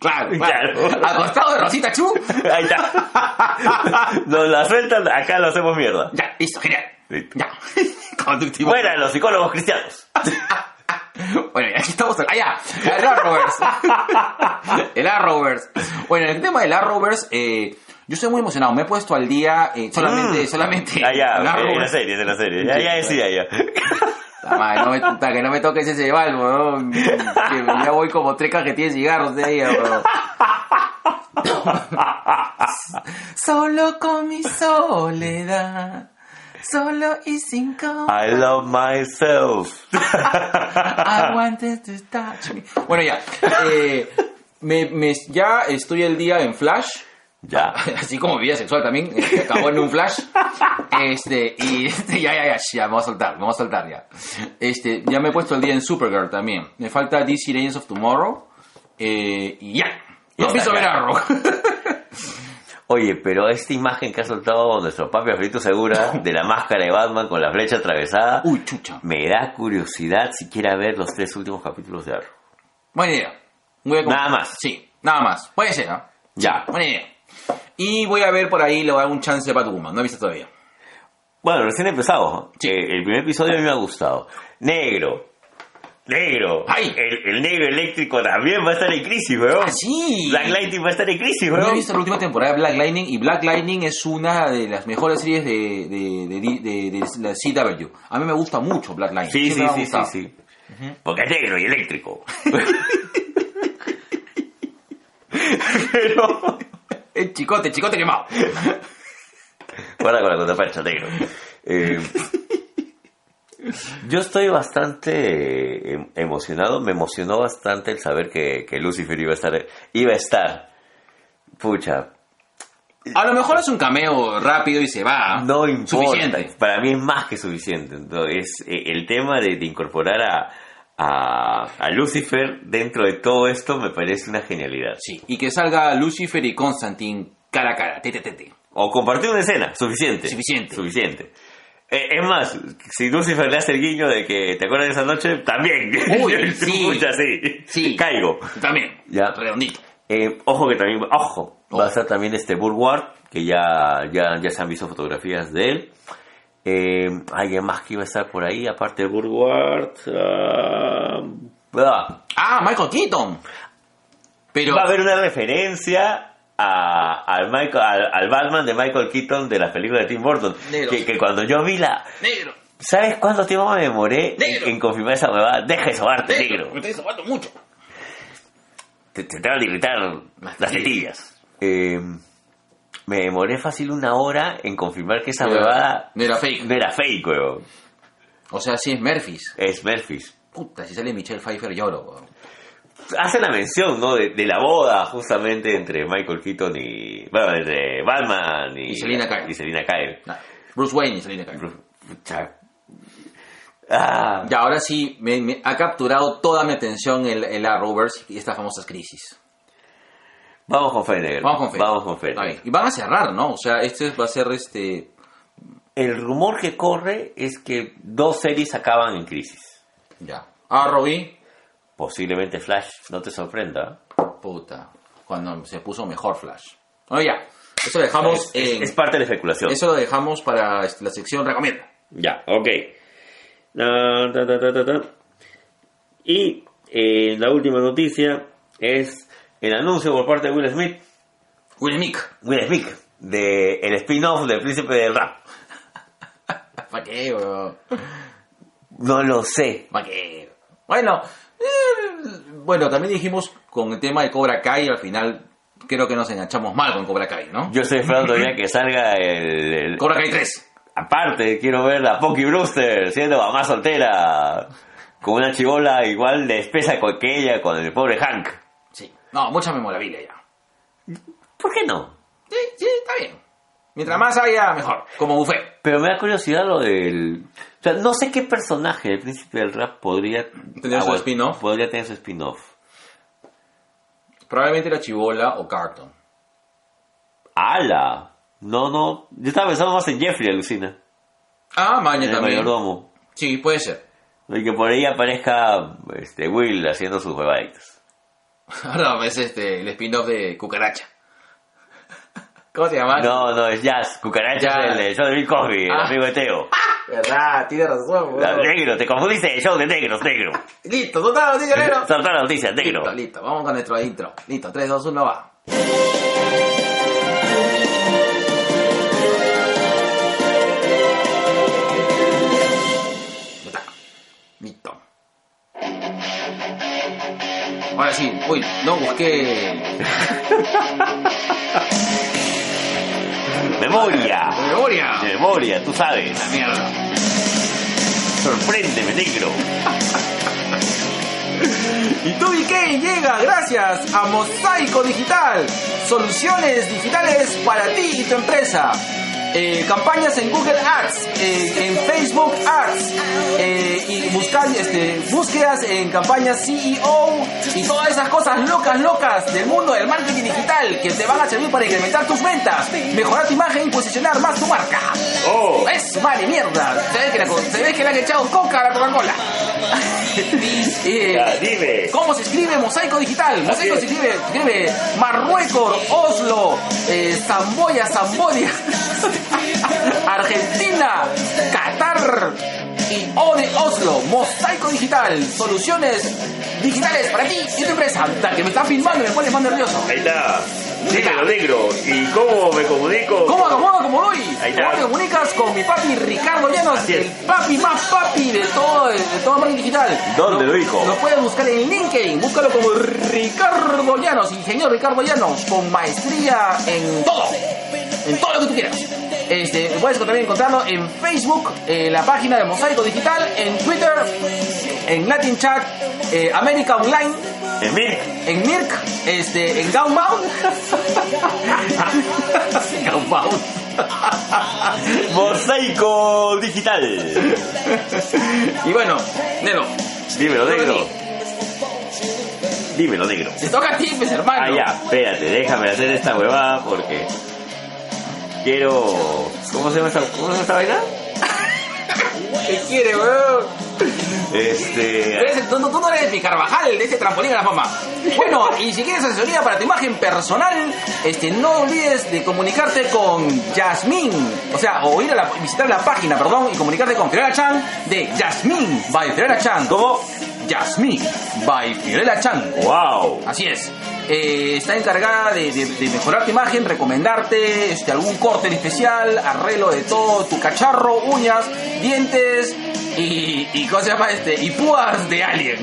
Claro, claro, claro. Acostado de Rosita Chu. Ahí está. Nos la sueltan, acá lo hacemos mierda. Ya, listo, genial. Listo. Ya. Conductivo. Fuera los psicólogos cristianos. Bueno, aquí estamos. Allá, el Arrowverse. El Arrowverse. Bueno, el tema del Arrowverse, eh, yo estoy muy emocionado. Me he puesto al día eh, solamente, mm. solamente. Allá, en, en la serie, en la serie. Ya, ya decía yo. Madre, no me, ta, que no me toques ese bal, weón. Que ya voy como tres cajetines de cigarros de ella, weón. Solo con mi soledad, solo y sin compra. I love myself. I wanted to touch me. Bueno, ya. Eh, me, me, ya estoy el día en Flash. Ya. Así como mi vida sexual también, eh, acabó en un flash. Este, y este, ya, ya, ya, ya, me voy a soltar, me voy a soltar ya. Este, ya me he puesto el día en Supergirl también. Me falta D C Legends of Tomorrow. Eh, y ya. Y no, empiezo a ver Arrow. Oye, pero esta imagen que ha soltado nuestro papi Alfredito Segura de la máscara de Batman con la flecha atravesada. Uy, chucha. Me da curiosidad siquiera ver los tres últimos capítulos de Arrow. Buena idea. Voy a nada más. Sí, nada más. Puede ser, ¿no? Ya. Buena idea. Y voy a ver por ahí, le voy a dar un chance a Batwoman, no he visto todavía. Bueno, recién empezado. Sí. El primer episodio a mí me ha gustado. Negro. Negro. Ay. El, el negro eléctrico también va a estar en crisis, weón. Ah, sí. Black Lightning va a estar en crisis, weón. No he visto la última temporada de Black Lightning y Black Lightning es una de las mejores series de, de, de, de, de, de la C W. A mí me gusta mucho Black Lightning. Sí, sí, sí, sí, sí. Uh-huh. Porque es negro y eléctrico. Pero... El chicote, el chicote quemado. Guarda con la contrapancha, negro. Eh, yo estoy bastante emocionado. Me emocionó bastante el saber que, que Lucifer iba a estar. Iba a estar. Pucha. A lo mejor es un cameo rápido y se va. No importa. Suficiente. Para mí es más que suficiente. Entonces, el tema de, de incorporar a... A, a Lucifer dentro de todo esto me parece una genialidad. Sí, y que salga Lucifer y Constantine cara a cara, te, te, te, te. O compartir una escena, suficiente. Suficiente. Suficiente. Eh, es más, si Lucifer le hace el guiño de que te acuerdas de esa noche, también. Uy, sí. Mucha, sí. Sí. Caigo. También. Ya. Redondito. Eh, ojo que también, ojo, ojo, va a estar también este Burward, que ya, ya, ya se han visto fotografías de él. Eh, alguien más que iba a estar por ahí aparte de Burward, uh, ah. ah Michael Keaton, pero va a haber una referencia a, al, Michael, al, al Batman de Michael Keaton de las películas de Tim Burton, que, que cuando yo vi la negro. ¿Sabes cuánto tiempo me demoré en, en confirmar esa huevada? Deja de sobarte, negro, negro. Me estoy sobando mucho, te trataron de irritar las tetillas. eh Me demoré fácil una hora en confirmar que esa huevada no era fake. No era fake, weón. O sea, sí es Murphy's. Es Murphy's. Puta, si sale Michelle Pfeiffer lloro, weón. Hace la mención, ¿no? De, de la boda, justamente, entre Michael Keaton y... Bueno, entre Batman y... Y Selena Kyle. Y Selena Kyle. Nah, Bruce Wayne y Selena Kyle. Bruce, ah. Y ahora sí, me, me ha capturado toda mi atención el, el Arrowverse y estas famosas crisis. Vamos con Fener. Vamos con Fener. Vamos con Fener. Y van a cerrar, ¿no? O sea, este va a ser este... El rumor que corre es que dos series acaban en crisis. Ya. Arrow, posiblemente Flash. No te sorprenda. Puta. Cuando se puso mejor Flash. Bueno, ya. Eso lo dejamos... Es, en... es parte de la especulación. Eso lo dejamos para la sección Recomienda. Ya, ok. Da, da, da, da, da. Y eh, la última noticia es... El anuncio por parte de Will Smith. Will Smith. Will Smith. De el spin-off del Príncipe del Rap. ¿Para qué, bro? No lo sé. ¿Para qué? Bueno. Eh, bueno, también dijimos con el tema de Cobra Kai. Al final creo que nos enganchamos mal con Cobra Kai, ¿no? Yo estoy esperando ya que salga el, el... Cobra Kai tres. Aparte, quiero ver a Punky Brewster siendo mamá soltera. Con una chibola igual de espesa que ella con el pobre Hank. No, mucha memorabilia ya. ¿Por qué no? Sí, sí, está bien. Mientras más haya, mejor. Como buffet. Pero me da curiosidad lo del... O sea, no sé qué personaje del príncipe del rap podría... ¿Tener su spin-off? Podría tener su spin-off. Probablemente la Chibola o Carlton. ¡Hala! No, no. Yo estaba pensando más en Jeffrey, alucina. Ah, Maña también. Mayordomo. Sí, puede ser. Y que por ahí aparezca este, Will haciendo sus huevaditos. No, es este, el spin-off de Cucaracha. ¿Cómo se llama? No, no, es Jazz. Cucaracha es el, el show de Bill Cosby, ah, el amigo de Teo. Verdad, tiene razón. Bro. Negro, te confundiste. El show de negros, negro. Listo, soltá la noticia, negro. Soltá la noticia, negro. Listo, listo. Vamos con nuestro intro. Listo, tres, dos, uno, va. Listo. Ahora sí, uy, no busqué. Memoria. Memoria. Memoria, tú sabes. La mierda. Sorpréndeme, negro. Y dos B K llega gracias a Mosaico Digital. Soluciones digitales para ti y tu empresa. Eh, campañas en Google Ads, eh, en Facebook Ads, eh, y buscar este, búsquedas en campañas C E O y todas esas cosas locas, locas del mundo del marketing digital que te van a servir para incrementar tus ventas, mejorar tu imagen y posicionar más tu marca. Oh. Eso vale mierda. Se ve que, la, se ve que le han echado coca a la Coca-Cola. eh, Dime. ¿Cómo se escribe Mosaico Digital? Mosaico se escribe, escribe Marruecos, Oslo, eh, Zamboya, Zambodia. Argentina, Qatar y O de Oslo. Mosaico Digital, soluciones digitales para ti y tu empresa. La que me está filmando y me pone más nervioso. Ahí está. Dímelo, negro. ¿Y cómo me comunico? ¿Cómo acomodo como doy? Ahí está. ¿Cómo te comunicas con mi papi Ricardo Llanos, el papi más papi de todo, de todo el marketing digital? ¿Dónde lo dijo? Lo puedes buscar en LinkedIn. Búscalo como Ricardo Llanos, ingeniero Ricardo Llanos, con maestría en todo. En todo lo que tú quieras. Este, puedes también encontrarlo en Facebook, eh, la página de Mosaico Digital, en Twitter, en Latin Chat, eh, América Online, en Mirk, en Mirk, este, en Gaumbaum. Gaumbaum. Mosaico Digital. Y bueno, Nero. Dímelo, negro. Dímelo, negro. Te toca a ti, pues, hermano. Ah, ya, espérate, déjame hacer esta huevada porque... Quiero... ¿Cómo se llama esta, ¿cómo se llama esta vaina? ¿Qué quiere, weón? Este... Eres, tú, tú no eres mi Carvajal de este trampolín a la fama. Bueno, y si quieres asesoría para tu imagen personal, este, no olvides de comunicarte con Jasmine. O sea, o ir a la, visitar la página, perdón, y comunicarte con Fiorella Chan de Jasmine by Fiorella Chan. ¿Cómo? Jasmine by Fiorella Chan. ¡Wow! Así es. Eh, está encargada de, de, de mejorar tu imagen, recomendarte este, algún corte en especial, arreglo de todo, tu cacharro, uñas, dientes y, y ¿cómo se llama este? Y púas de alien.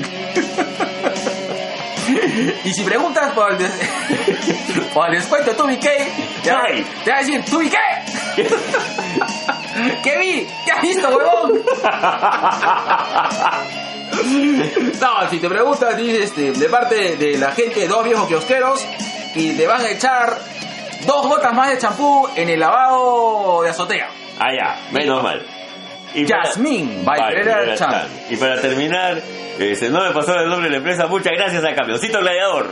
Y si preguntas por el, des... por el descuento de dos B K, te va, te va a decir, ¿dos B K? ¿Qué vi? ¿Qué has visto, huevón? No, si te preguntas, dices este, de parte de la gente de Dos Viejos Kiosqueros, y te van a echar dos gotas más de champú en el lavado de azotea. Ah, ya, menos y, mal. Jasmine, Bailera Chan. Y para terminar, este, no me pasó el nombre de la empresa, muchas gracias a Camioncito Gladiador.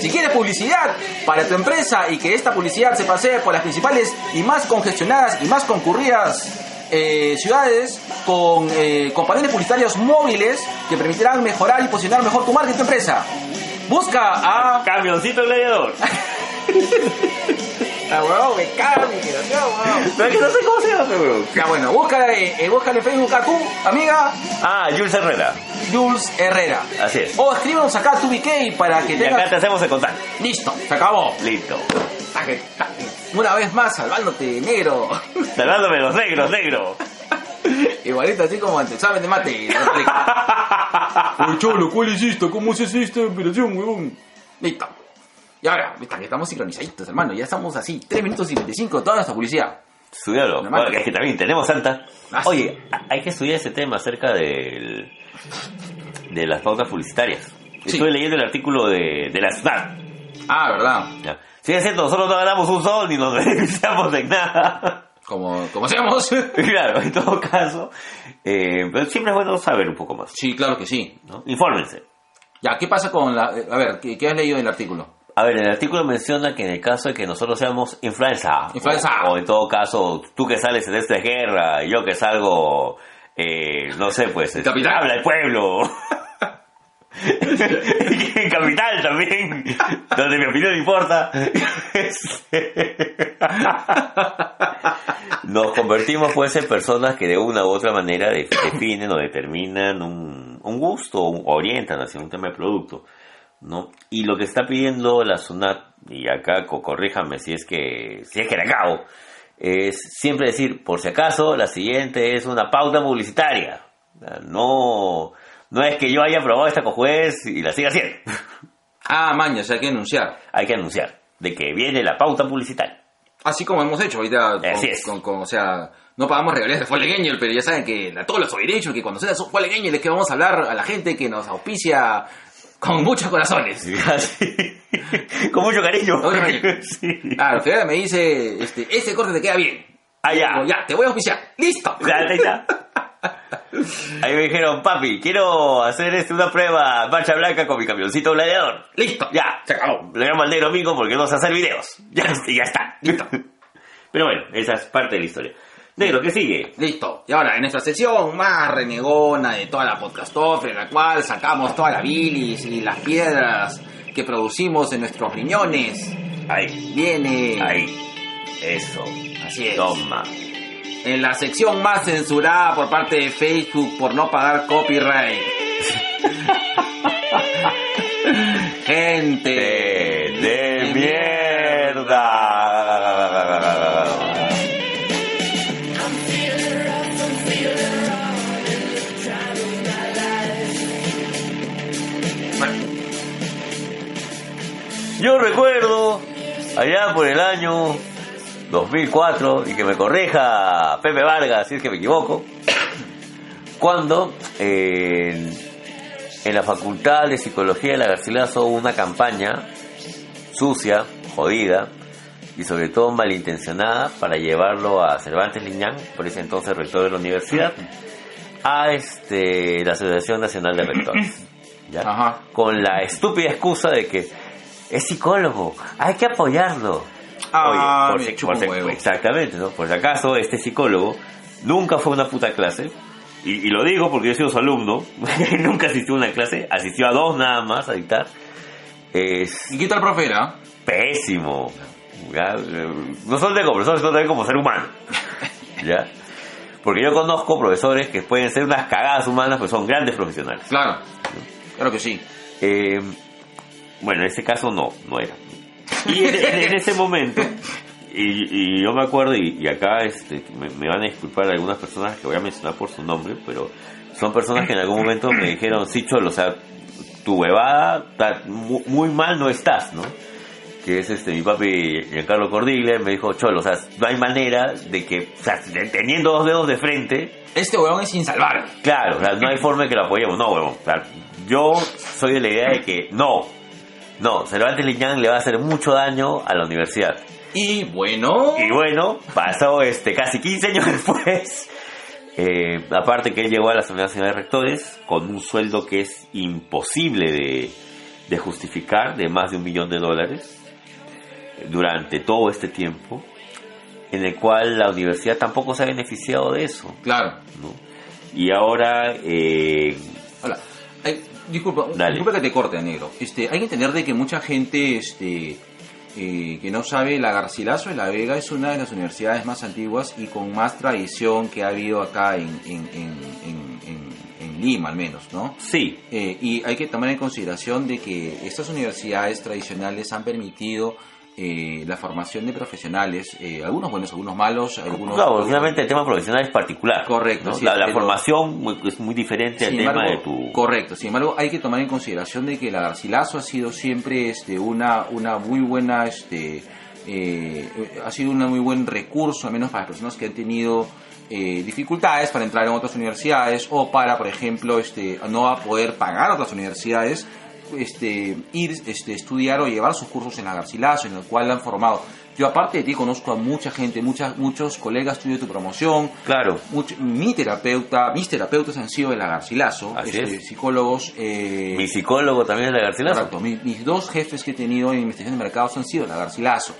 Si quieres publicidad para tu empresa y que esta publicidad se pasee por las principales y más congestionadas y más concurridas Eh, ciudades, con eh, paneles publicitarios móviles que permitirán mejorar y posicionar mejor tu marca y tu empresa. Busca a Camioncito Gladiador. Ah, weón, me cago en mi creación, weón. No, que no sé cómo se llama, weón. Ya, bueno, búscale, eh, búscale en Facebook a tu amiga. Ah, Jules Herrera. Jules Herrera. Así es. O escríbenos acá a tu B K para que tengas... Y acá te hacemos el contacto. Listo, se acabó. Listo. Una vez más, salvándote, negro. Salvándome los negros, negro. Igualito así como antes, examen de mate. Uy, cholo, ¿cuál es esto? ¿Cómo se hace esta operación, weón? Listo. Y ahora, viste que estamos sincronizaditos, hermano. Ya estamos así, tres minutos y cincuenta y cinco, toda nuestra publicidad. Estudialo. Bueno, que también tenemos Santa. Ah, oye, sí. Hay que estudiar ese tema acerca del, de las pautas publicitarias. Sí. Estuve leyendo el artículo de, de la S N A T. Ah, ¿verdad? Ya. Sí, es cierto, nosotros no ganamos un sol ni nos beneficiamos de nada. Como, como seamos. Claro, en todo caso. Eh, pero siempre es bueno saber un poco más. Sí, claro que sí, ¿no? Infórmense. Ya, ¿qué pasa con la...? A ver, ¿qué, qué has leído del artículo? A ver, el artículo menciona que en el caso de que nosotros seamos influenza. Influenza. O, o en todo caso, tú que sales en esta guerra, y yo que salgo... Eh, no sé, pues... Capital. Habla el pueblo. En Capital también, donde mi opinión importa. Nos convertimos pues en personas que de una u otra manera definen o determinan un, un gusto, o orientan hacia un tema de producto, ¿no? Y lo que está pidiendo la SUNAT, y acá corríjame si es que si es que la cago, es siempre decir, por si acaso, la siguiente es una pauta publicitaria. No... No es que yo haya probado esta cojuez y la siga haciendo. Ah, maña, o sea, hay que anunciar. Hay que anunciar de que viene la pauta publicitaria. Así como hemos hecho ahorita. Así con, es. Con, con, o sea, no pagamos regalías de Fallen Angel, pero ya saben que la, todos los derechos, que cuando sea Fallen Angel es que vamos a hablar a la gente que nos auspicia con muchos corazones. Sí, así. Con mucho cariño. Con mucho cariño. Sí. Ah, Fidel me dice, este, este corte te queda bien. Ah, ya. Como, ya, te voy a auspiciar. Listo. Ya, ya, ya. Ahí me dijeron, papi, quiero hacer este, una prueba marcha blanca con mi camioncito gladiador. Listo, ya, se acabó. Le llamo al negro Mingo porque no sé hacer videos. Ya, ya está, listo. Pero bueno, esa es parte de la historia. Negro, ¿qué sigue? Listo. Y ahora, en nuestra sesión más renegona de toda la podcastofre, en la cual sacamos toda la bilis y las piedras que producimos en nuestros riñones. Ahí. Viene. Ahí. Eso. Así es. Toma. En la sección más censurada por parte de Facebook por no pagar copyright. Gente de mierda. Yo recuerdo allá por el año dos mil cuatro, y que me corrija Pepe Vargas si es que me equivoco, cuando eh, en la Facultad de Psicología de la Garcilaso hubo una campaña sucia, jodida y sobre todo malintencionada para llevarlo a Cervantes Liñán, por ese entonces rector de la universidad, a este, la Asociación Nacional de Rectores, ¿ya? Ajá. Con la estúpida excusa de que es psicólogo, hay que apoyarlo. Oye, ah, por si, por si, exactamente, ¿no? Por si acaso, este psicólogo nunca fue a una puta clase, y, y lo digo porque yo he sido su alumno. Nunca asistió a una clase, asistió a dos nada más a dictar. Es... ¿Y qué tal profe era? Pésimo. ¿Ya? No solamente como profesor, sino también como ser humano. ¿Ya? Porque yo conozco profesores que pueden ser unas cagadas humanas, pero son grandes profesionales. Claro, claro que sí. Eh, bueno, en este caso no, no era. Y en, en ese momento, y, y yo me acuerdo, y, y acá este, me, me van a disculpar algunas personas que voy a mencionar por su nombre, pero son personas que en algún momento me dijeron, sí, cholo, o sea, tu huevada, ta, muy, muy mal no estás, ¿no? Que es este mi papi Giancarlo Cordiglia, me dijo, cholo, o sea, no hay manera de que, o sea, teniendo dos dedos de frente... Este huevón es insalvable. Claro, o sea, no hay forma de que lo apoyemos, no, huevón. O sea, yo soy de la idea de que no... No, Cervantes Liñán le va a hacer mucho daño a la universidad. Y bueno... Y bueno, pasó este, casi quince años después. Eh, aparte que él llegó a la Asamblea Nacional de Rectores con un sueldo que es imposible de, de justificar, de más de un millón de dólares, durante todo este tiempo, en el cual la universidad tampoco se ha beneficiado de eso. Claro. ¿No? Y ahora... Eh, hola. Disculpa, disculpa que te corte, negro. Este, hay que entender de que mucha gente este, eh, que no sabe, la Garcilaso de la Vega es una de las universidades más antiguas y con más tradición que ha habido acá en, en, en, en, en, en Lima, al menos, ¿no? Sí. Eh, y hay que tomar en consideración de que estas universidades tradicionales han permitido eh, la formación de profesionales, eh, algunos buenos, algunos malos, algunos... Claro, obviamente el tema profesional es particular. Correcto. ¿No? Sí, la la pero, formación muy, es muy diferente al tema embargo, de tu... Correcto, sin embargo hay que tomar en consideración de que la Garcilaso ha sido siempre este, una, una muy buena... Este, eh, ha sido un muy buen recurso, al menos para las personas que han tenido eh, dificultades para entrar en otras universidades o para, por ejemplo, este, no poder pagar otras universidades... este, ir, este, estudiar o llevar sus cursos en la Garcilaso, en el cual la han formado. Yo, aparte de ti, conozco a mucha gente, muchas, muchos colegas tuyos de tu promoción. Claro. Much, mi terapeuta, mis terapeutas han sido de la Garcilaso. Así este, es. Psicólogos. Eh, mi psicólogo también es de la Garcilaso. Correcto. Mi, mis dos jefes que he tenido en investigación de mercados han sido de la Garcilaso.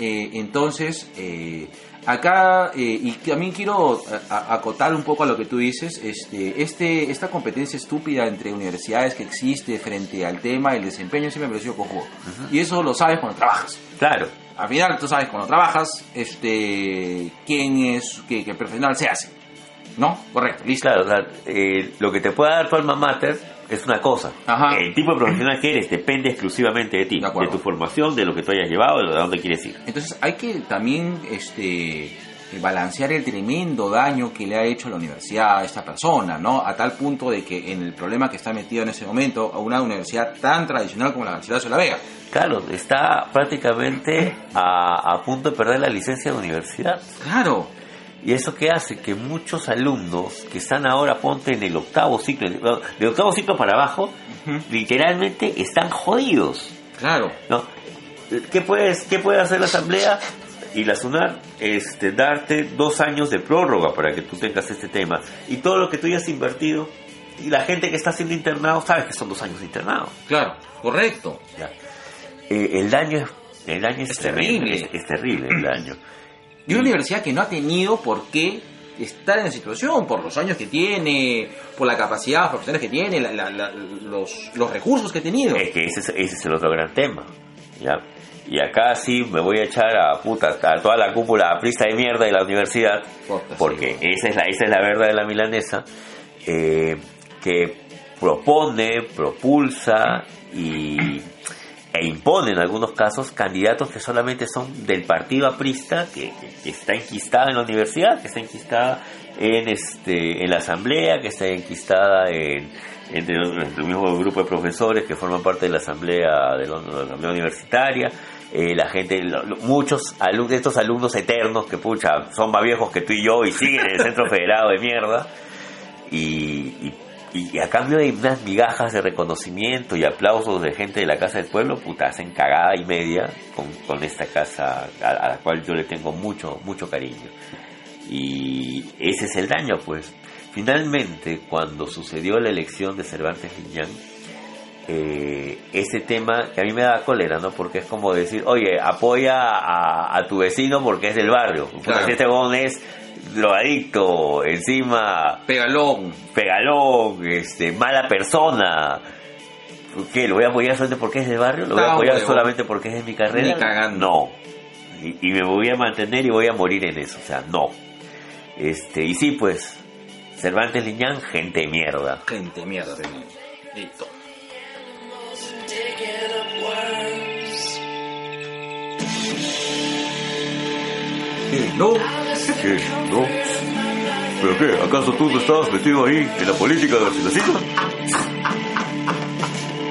Eh, entonces, eh, acá, eh, y también quiero a, a, acotar un poco a lo que tú dices, este, este, esta competencia estúpida entre universidades que existe frente al tema del desempeño siempre me pareció cojudo. Uh-huh. Y eso lo sabes cuando trabajas. Claro. Al final, tú sabes, cuando trabajas, este, quién es, que, que el profesional se hace, ¿no? Correcto, listo. Claro, o sea, eh, lo que te puede dar tu alma mater es una cosa. Ajá. El tipo de profesional que eres depende exclusivamente de ti, de, de tu formación, de lo que tú hayas llevado, de dónde quieres ir. Entonces, hay que también este, balancear el tremendo daño que le ha hecho la universidad a esta persona, ¿no? A tal punto de que en el problema que está metido en ese momento a una universidad tan tradicional como la Garcilaso de la Vega. Claro, está prácticamente a, a punto de perder la licencia de universidad. Claro. Y eso que hace que muchos alumnos que están ahora, ponte, en el octavo ciclo, de octavo ciclo para abajo, uh-huh, literalmente están jodidos. Claro. ¿No? ¿Qué puedes, qué puede hacer la asamblea y la SUNAT? Este, darte dos años de prórroga para que tú tengas este tema. Y todo lo que tú hayas invertido, y la gente que está siendo internado, sabes que son dos años de internado. Claro, correcto. Ya. Eh, el daño el daño es, es terrible, terrible. Es, es terrible el daño. Y una universidad que no ha tenido por qué estar en la situación, por los años que tiene, por la capacidad, los profesionales que tiene, la, la, la, los, los recursos que ha tenido. Es que ese es, ese es el otro gran tema, ¿ya? Y acá sí me voy a echar a puta a toda la cúpula aprista de mierda de la universidad, Porta, porque sí, esa es la esa es la verdad de la milanesa, eh, que propone, propulsa y e impone en algunos casos candidatos que solamente son del partido aprista, que, que está enquistada en la universidad, que está enquistada en este en la asamblea, que está enquistada en entre el mismo grupo de profesores que forman parte de la asamblea de la, de la asamblea universitaria, eh, la gente, lo, lo, muchos alumnos, estos alumnos eternos que pucha son más viejos que tú y yo y siguen en el centro federado de mierda, y, y Y a cambio de unas migajas de reconocimiento y aplausos de gente de la Casa del Pueblo, puta, hacen cagada y media con, con esta casa a, a la cual yo le tengo mucho, mucho cariño. Y ese es el daño, pues. Finalmente, cuando sucedió la elección de Cervantes Liñán, eh, ese tema que a mí me da cólera, ¿no? Porque es como decir, oye, apoya a, a tu vecino porque es del barrio. Claro. Porque este bon es drogadicto, encima pegalón, pegalón, este, mala persona. ¿Qué? ¿Lo voy a apoyar solamente porque es de barrio? ¿Lo voy a apoyar solamente porque es de mi carrera? Ni cagando. No. Y, y me voy a mantener y voy a morir en eso. O sea, no. Este, y sí, pues, Cervantes Liñán, gente de mierda. Gente de mierda, señor. Listo. No, ¿qué? No. ¿Pero qué? ¿Acaso tú no estabas metido ahí en la política de Garcilasito?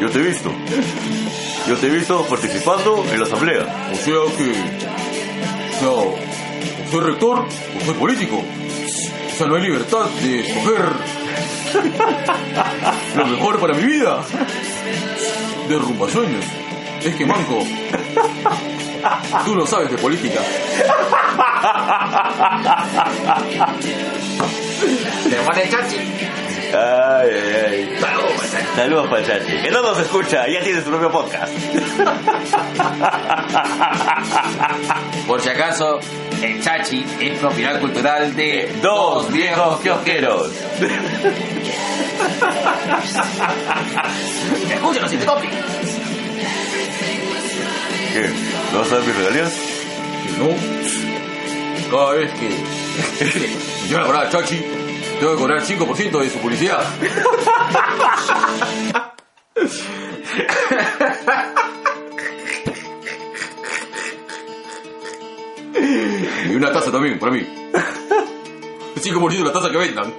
Yo te he visto. Yo te he visto participando en la asamblea. O sea que... O sea, o soy rector o soy político. O sea, no hay libertad de escoger lo mejor para mi vida. Derrumba sueños. Es que manco. Tú no sabes de política. Te pone el chachi. Ay, ay, ay. Saludos para el chachi. Que no nos escucha, ya tiene su propio podcast. Por si acaso, el chachi es propiedad cultural de Dos Viejos Kiosqueros. Escúchanos y te copien. ¿Qué? ¿No vas a dar mis regalías? Que no. Cada vez que, que yo me acordaba a Chachi, tengo que cobrar cinco por ciento de su publicidad. Y una taza también, para mí. cinco por ciento de la taza que vendan.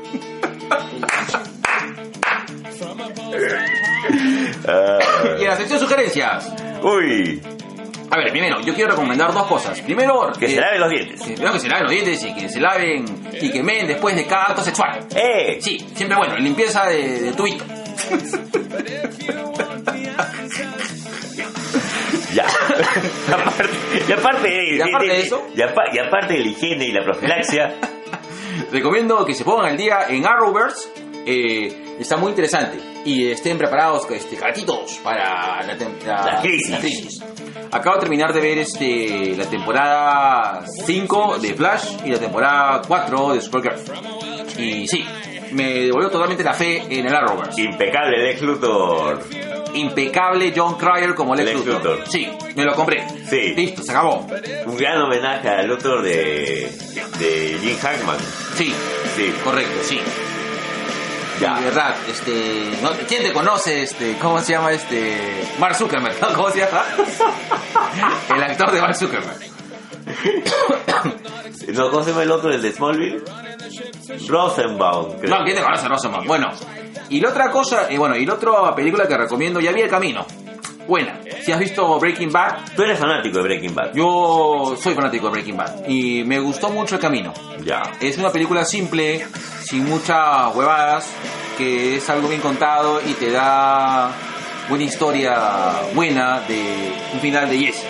Y en la sección sugerencias. Uy. A ver, primero, yo quiero recomendar dos cosas. Primero, que, que se laven los dientes. Que, primero que se laven los dientes y que se laven y que meen después de cada acto sexual. ¡Eh! Sí, siempre bueno, limpieza de, de tubito. aparte, y aparte de, y aparte de, de, de eso y, apa, y aparte de la higiene y la profilaxia recomiendo que se pongan al día en Arrowverse. Eh, está muy interesante y estén preparados, este, cartitos para la, tem- la, la, crisis. la crisis. Acabo de terminar de ver este la temporada cinco de Flash y la temporada cuatro de Supergirl y sí, me devolvió totalmente la fe en el Arrowverse. Impecable Lex Luthor. Impecable John Cryer como Lex, Lex Luthor. Luthor. Sí, me lo compré. Sí. Listo, se acabó. Un gran homenaje al Luthor de, de Jim Hackman. Sí, sí, correcto, sí. Ya. De verdad, este, no, ¿quién te conoce? Este, ¿cómo se llama este? Mark Zuckerberg, ¿no? ¿Cómo se llama? El actor de Mark Zuckerberg. ¿No, cómo se llama el otro, el de Smallville? Rosenbaum, creo. No, ¿quién te conoce Rosenbaum? Bueno, y la otra cosa, eh, bueno, y la otra película que recomiendo, ya vi El Camino. Buena, si has visto Breaking Bad. Tú eres fanático de Breaking Bad. Yo soy fanático de Breaking Bad y me gustó mucho El Camino. Ya. Es una película simple, sin muchas huevadas, que es algo bien contado y te da una historia buena de un final de Jesse.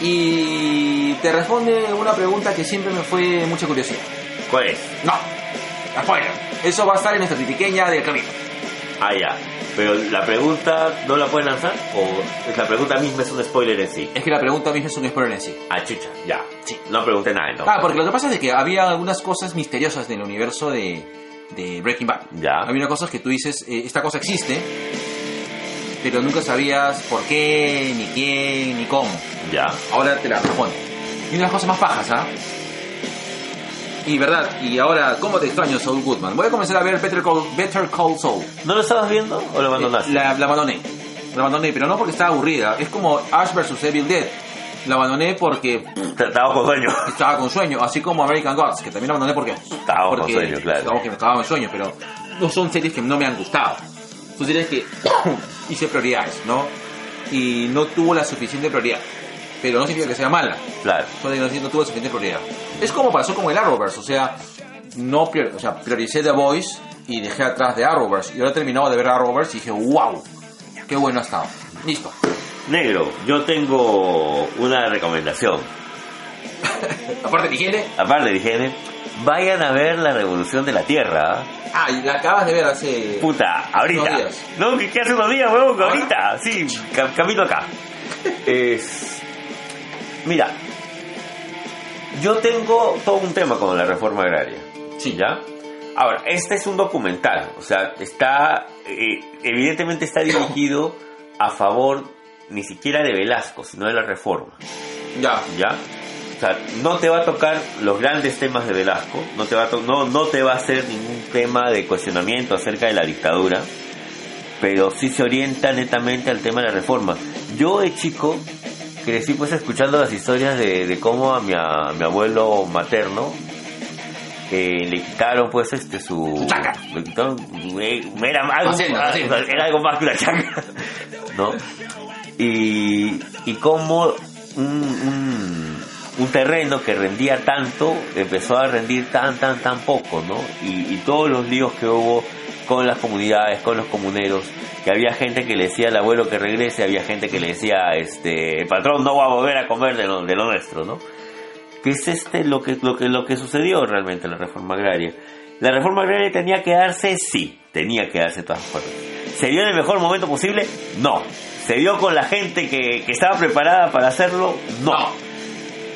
Y te responde una pregunta que siempre me fue de mucha curiosidad. ¿Cuál es? No, spoiler. Eso va a estar en nuestra tiqueña del Camino. Ah, ya. Pero la pregunta no la pueden lanzar, o la pregunta misma es un spoiler en sí. Es que la pregunta misma es un spoiler en sí. Ah, chucha, ya. Sí. No pregunté nada, ¿no? Ah, porque lo que pasa es que había algunas cosas misteriosas en el universo de, de Breaking Bad. Ya. Había unas cosas que tú dices, eh, esta cosa existe, pero nunca sabías por qué, ni quién, ni cómo. Ya. Ahora te la respondo. Y una de las cosas más pajas, ¿ah? ¿eh? Y verdad, y ahora, ¿cómo te extraño, Saul Goodman? Voy a comenzar a ver Better Call, Better Call Saul. ¿No lo estabas viendo o lo abandonaste? Eh, la, la abandoné, la abandoné, pero no porque estaba aburrida. Es como Ash versus. Evil Dead. La abandoné porque... Estaba con sueño. Estaba con sueño, así como American Gods, que también la abandoné porque... Estaba porque, con sueño, claro. Estaba, que me estaba con sueño, pero no son series que no me han gustado. Son series que hice prioridades, ¿no? Y no tuvo la suficiente prioridad. Pero no significa que sea mala. Claro. Solo que no, no tuvo suficiente prioridad. Es como pasó con el Arrowverse. O sea, no prior, o sea, prioricé The Voice y dejé atrás de Arrowverse. Y ahora he terminado de ver Arrowverse y dije, wow, qué bueno ha estado. Listo. Negro, yo tengo una recomendación. Aparte de higiene. Aparte de higiene. Vayan a ver La Revolución de la Tierra. Ah, y la acabas de ver hace... Puta, ahorita. Unos días. No, que hace unos días, huevón, que ahorita. Sí, cam- camino acá. Es... Mira, yo tengo todo un tema con la reforma agraria. Sí, ¿ya? Ahora, este es un documental, o sea, está, eh, evidentemente está dirigido a favor ni siquiera de Velasco, sino de la reforma. Ya. ¿Ya? O sea, no te va a tocar los grandes temas de Velasco, no te va a to- no, no te va a hacer ningún tema de cuestionamiento acerca de la dictadura, pero sí se orienta netamente al tema de la reforma. Yo de chico... crecí pues escuchando las historias de, de cómo a mi, a mi abuelo materno eh, le quitaron pues este su chaca, le quitaron, eh, era, algo, sí, no, sí. era algo más que una chaca, ¿no? Y, y cómo un, un, un terreno que rendía tanto empezó a rendir tan tan tan poco, ¿no? Y, y todos los líos que hubo con las comunidades, con los comuneros, que había gente que le decía al abuelo que regrese, había gente que le decía, este, patrón, no va a volver a comer de lo, de lo nuestro, ¿no? Que es este lo que, lo que, lo que sucedió realmente en la reforma agraria. La reforma agraria tenía que darse, sí, tenía que darse de todas formas. ¿Se dio en el mejor momento posible? No. ¿Se dio con la gente que, que estaba preparada para hacerlo? No. no.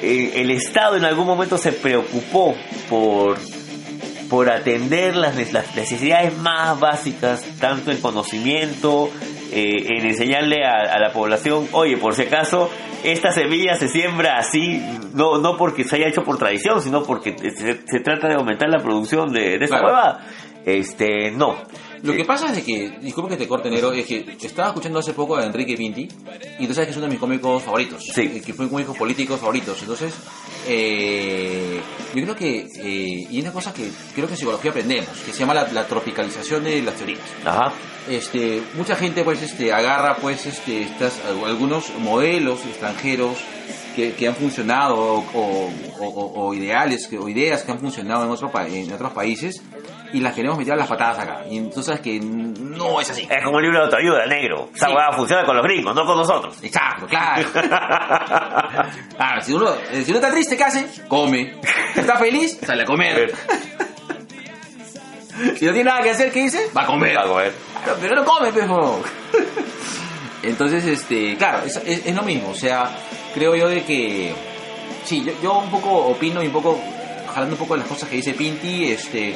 Eh, el Estado en algún momento se preocupó por... por atender las necesidades más básicas, tanto en conocimiento, eh, en enseñarle a, a la población, oye, por si acaso, esta semilla se siembra así, no no porque se haya hecho por tradición, sino porque se, se trata de aumentar la producción de, de esa claro. hueva. Este, no. Lo eh, que pasa es de que, disculpe que te corte, Nero, es que estaba escuchando hace poco a Enrique Vinti, y entonces es que es uno de mis cómicos favoritos, sí. que fue un cómico político favorito, entonces... Eh, yo creo que eh, y una cosa que creo que en psicología aprendemos, que se llama la, la tropicalización de las teorías. Ajá. Este, mucha gente pues este agarra pues este estas algunos modelos extranjeros que, que han funcionado o, o, o, o ideales o ideas que han funcionado en otros en otros países y las queremos meter a las patadas acá. Y entonces que no es así. Es como un libro de autoayuda, negro. Esa hueá sí. funciona con los gringos, no con nosotros. Exacto, claro. Ah, si uno, si uno está triste, ¿qué hace? Come. Si está feliz, sale a comer. Si no tiene nada que hacer, ¿qué dice? Va a comer. Va a comer. Pero, pero no come, pejo. Entonces, este, claro, es, es, es lo mismo. O sea, creo yo de que... Sí, yo, yo un poco opino y un poco... Hablando un poco de las cosas que dice Pinti, este...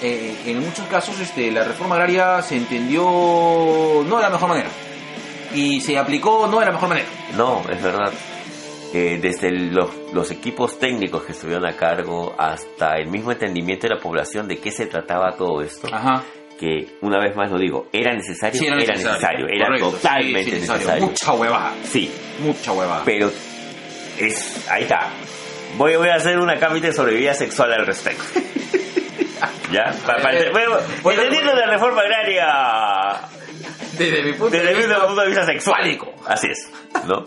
Eh, en muchos casos este, la reforma agraria se entendió no de la mejor manera y se aplicó no de la mejor manera. No, es verdad. Eh, desde los, los equipos técnicos que estuvieron a cargo hasta el mismo entendimiento de la población de qué se trataba todo esto. Ajá. Que una vez más lo digo, era necesario, sí, era, era necesario, necesario era correcto, totalmente sí, sí, necesario. necesario. Mucha huevada. Sí, mucha huevada. Pero es ahí está. Voy, voy a hacer una cámara de sobrevida sexual al respecto. Ya, para, para, eh, bueno, bueno, entendiendo bueno, la reforma agraria desde mi punto, desde de, mi vista, punto de vista sexual, pánico. Así es, ¿no?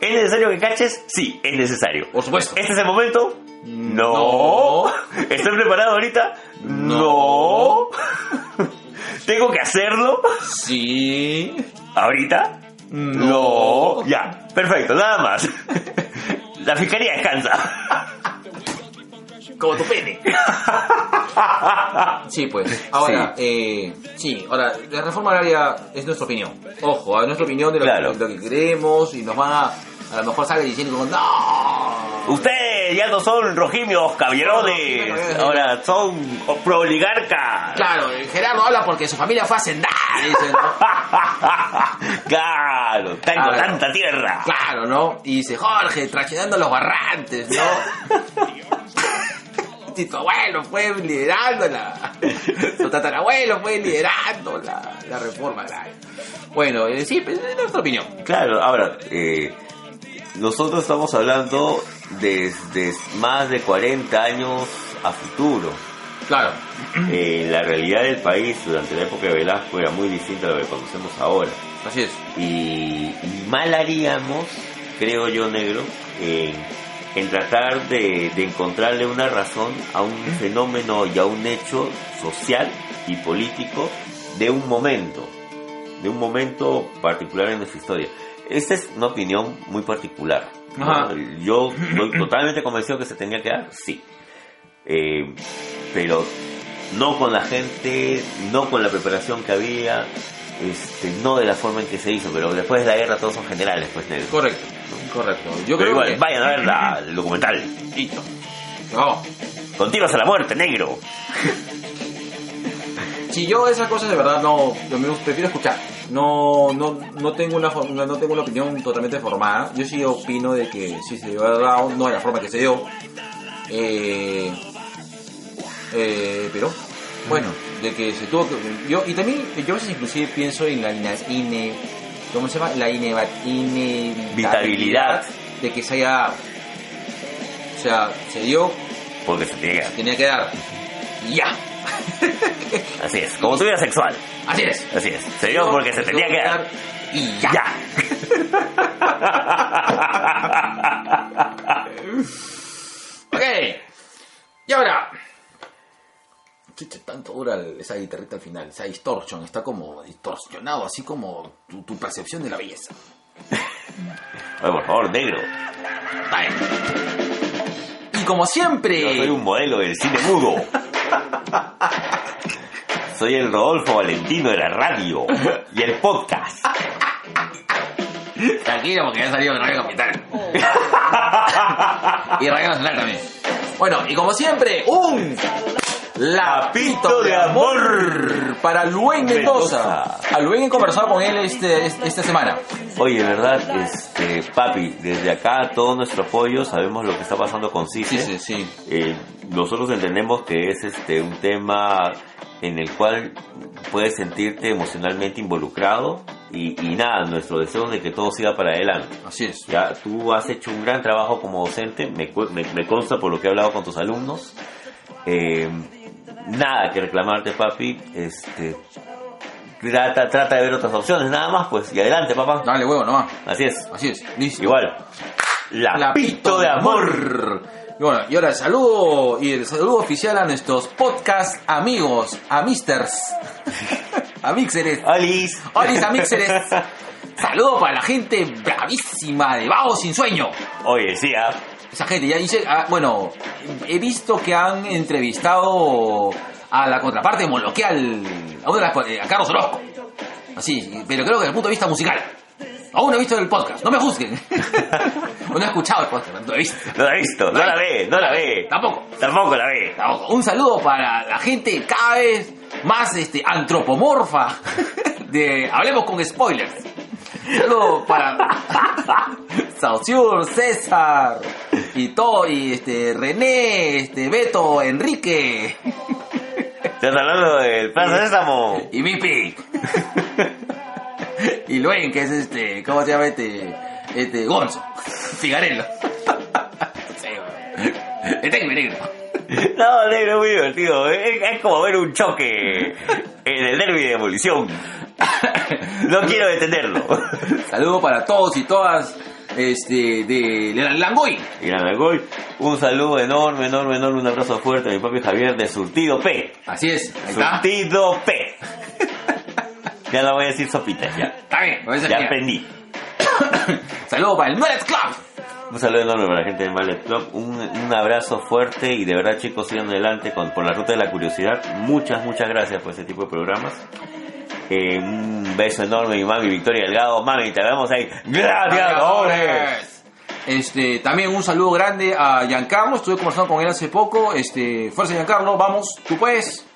¿Es necesario que caches? Sí, es necesario. Por supuesto. ¿Este es el momento? No. no. ¿Estoy preparado ahorita? No. no. ¿Tengo que hacerlo? Sí. ¿Ahorita? No. no. Ya, perfecto, nada más. La fiscalía descansa. Como tu pene. Sí, pues. Ahora, sí. Eh, sí, ahora, la reforma agraria es nuestra opinión. Ojo, es nuestra opinión de lo, claro. que, de lo que creemos y nos van a, a lo mejor salen diciendo como, ¡no! Ustedes ya no son rojimios, caballerones. No, no, no, no, no. Ahora son pro-oligarcas. Claro, Gerardo habla porque su familia fue hacendada. Dicen, ¿no? Claro, tengo ahora, tanta tierra. Claro, ¿no? Y dice, Jorge, traccionando los barrantes, ¿no? Y tu abuelo fue liderándola, tu tatarabuelo fue liderando la, la reforma agraria. Bueno, eh, sí, es nuestra opinión. Claro, ahora, eh, nosotros estamos hablando desde más de cuarenta años a futuro. Claro. Eh, la realidad del país durante la época de Velasco era muy distinta a lo que conocemos ahora. Así es. Y, y mal haríamos, creo yo, negro, en... Eh, en tratar de, de encontrarle una razón a un fenómeno y a un hecho social y político de un momento, de un momento particular en nuestra historia. Esta es una opinión muy particular. Ajá. Yo estoy totalmente convencido que se tenía que dar, sí. Eh, pero no con la gente, no con la preparación que había, este, no de la forma en que se hizo, pero después de la guerra todos son generales. Pues, el... Correcto. Correcto. Yo Pero creo igual, que... vayan a ver la, el documental. Listo. Vamos. Con tiros a la muerte, negro. Si yo esas cosas de verdad no, yo me prefiero escuchar. No, no, no tengo una, no tengo una opinión totalmente formada. Yo sí opino de que si se dio el round, no de la forma que se dio. Eh, eh, pero bueno, de que se tuvo que, yo y también yo a veces inclusive pienso en la ine ¿Cómo se llama? La inevitabilidad de que se haya dado. O sea, se dio... Porque se tenía que dar. Se tenía que dar. ¡Ya! Así es. Como tu vida sexual. Así es. Así es. Se dio no, porque se, se tenía que dar. ¡Y ya! ya. Ok. Y ahora... tanto dura esa guitarrita al final, esa distorsión, está como distorsionado, así como tu, tu percepción de la belleza. Oye, por favor, negro. Dale. Y como siempre... Yo soy un modelo del cine mudo. Soy el Rodolfo Valentino de la radio y el podcast. Tranquilo, porque ya salió de Radio Capital. Y Radio Nacional también. Bueno, y como siempre, un... Lapito de amor para Luen Mendoza. A Luen he conversado con él este, este, esta semana. Oye, de verdad, este, papi, desde acá todo nuestro apoyo. Sabemos lo que está pasando con Cice. Sí, sí, sí. Eh, nosotros entendemos que es este un tema en el cual puedes sentirte emocionalmente involucrado Y, y nada, nuestro deseo es de que todo siga para adelante. Así es. Ya, tú has hecho un gran trabajo como docente, me, me, me consta por lo que he hablado con tus alumnos. Eh, nada que reclamarte, papi. Este, trata, trata de ver otras opciones, nada más, pues. Y adelante, papá. Dale huevo nomás. Así es. Así es. Listo. Igual. Lapito de amor. Y bueno, y ahora el saludo, y el saludo oficial a nuestros podcast amigos, a misters. A Mixeres. Olis. Olis a Mixeres. Saludos para la gente bravísima de Vago Sin Sueño. Oye, sí, ah. Esa gente ya dice... Ah, bueno, he visto que han entrevistado a la contraparte moloquial, a, una de las, a Carlos Orozco. Así, pero creo que desde el punto de vista musical. Aún no he visto el podcast, no me juzguen. No he escuchado el podcast, no lo he visto. No la he visto, no, no la ve, no la ve. Tampoco. Tampoco la ve. Tampoco. Un saludo para la gente cada vez más este, antropomorfa de Hablemos con Spoilers. Saludos para Saussure, César y todo, y este, René, este, Beto, Enrique. Estás hablando del Plaza Sésamo. Y Mipi. Y Luen, que es este, ¿cómo se llama este? Este, Gonzo. Figarello. Este negro. No, negro, muy divertido. Es, es como ver un choque en el derbi de demolición. No quiero detenerlo. Saludo para todos y todas este, de Langoy. Y Langoy, un saludo enorme, enorme, enorme. Un abrazo fuerte a mi papi Javier de Surtido P. Así es, ahí está. Surtido P. Ya no voy a decir sopitas, ya. Está bien, voy a decir ya. Ya aprendí. Saludos para el Mallet Club. Un saludo enorme para la gente del Mallet Club. Un, un abrazo fuerte y de verdad, chicos, sigan adelante con, por la ruta de la curiosidad. Muchas, muchas gracias por este tipo de programas. Eh, un beso enorme, mi mami Victoria Delgado. Mami, te vemos ahí. ¡Gladiadores! Este, también un saludo grande a Giancarlo. Estuve conversando con él hace poco. Este, fuerza, Giancarlo, vamos, tú puedes.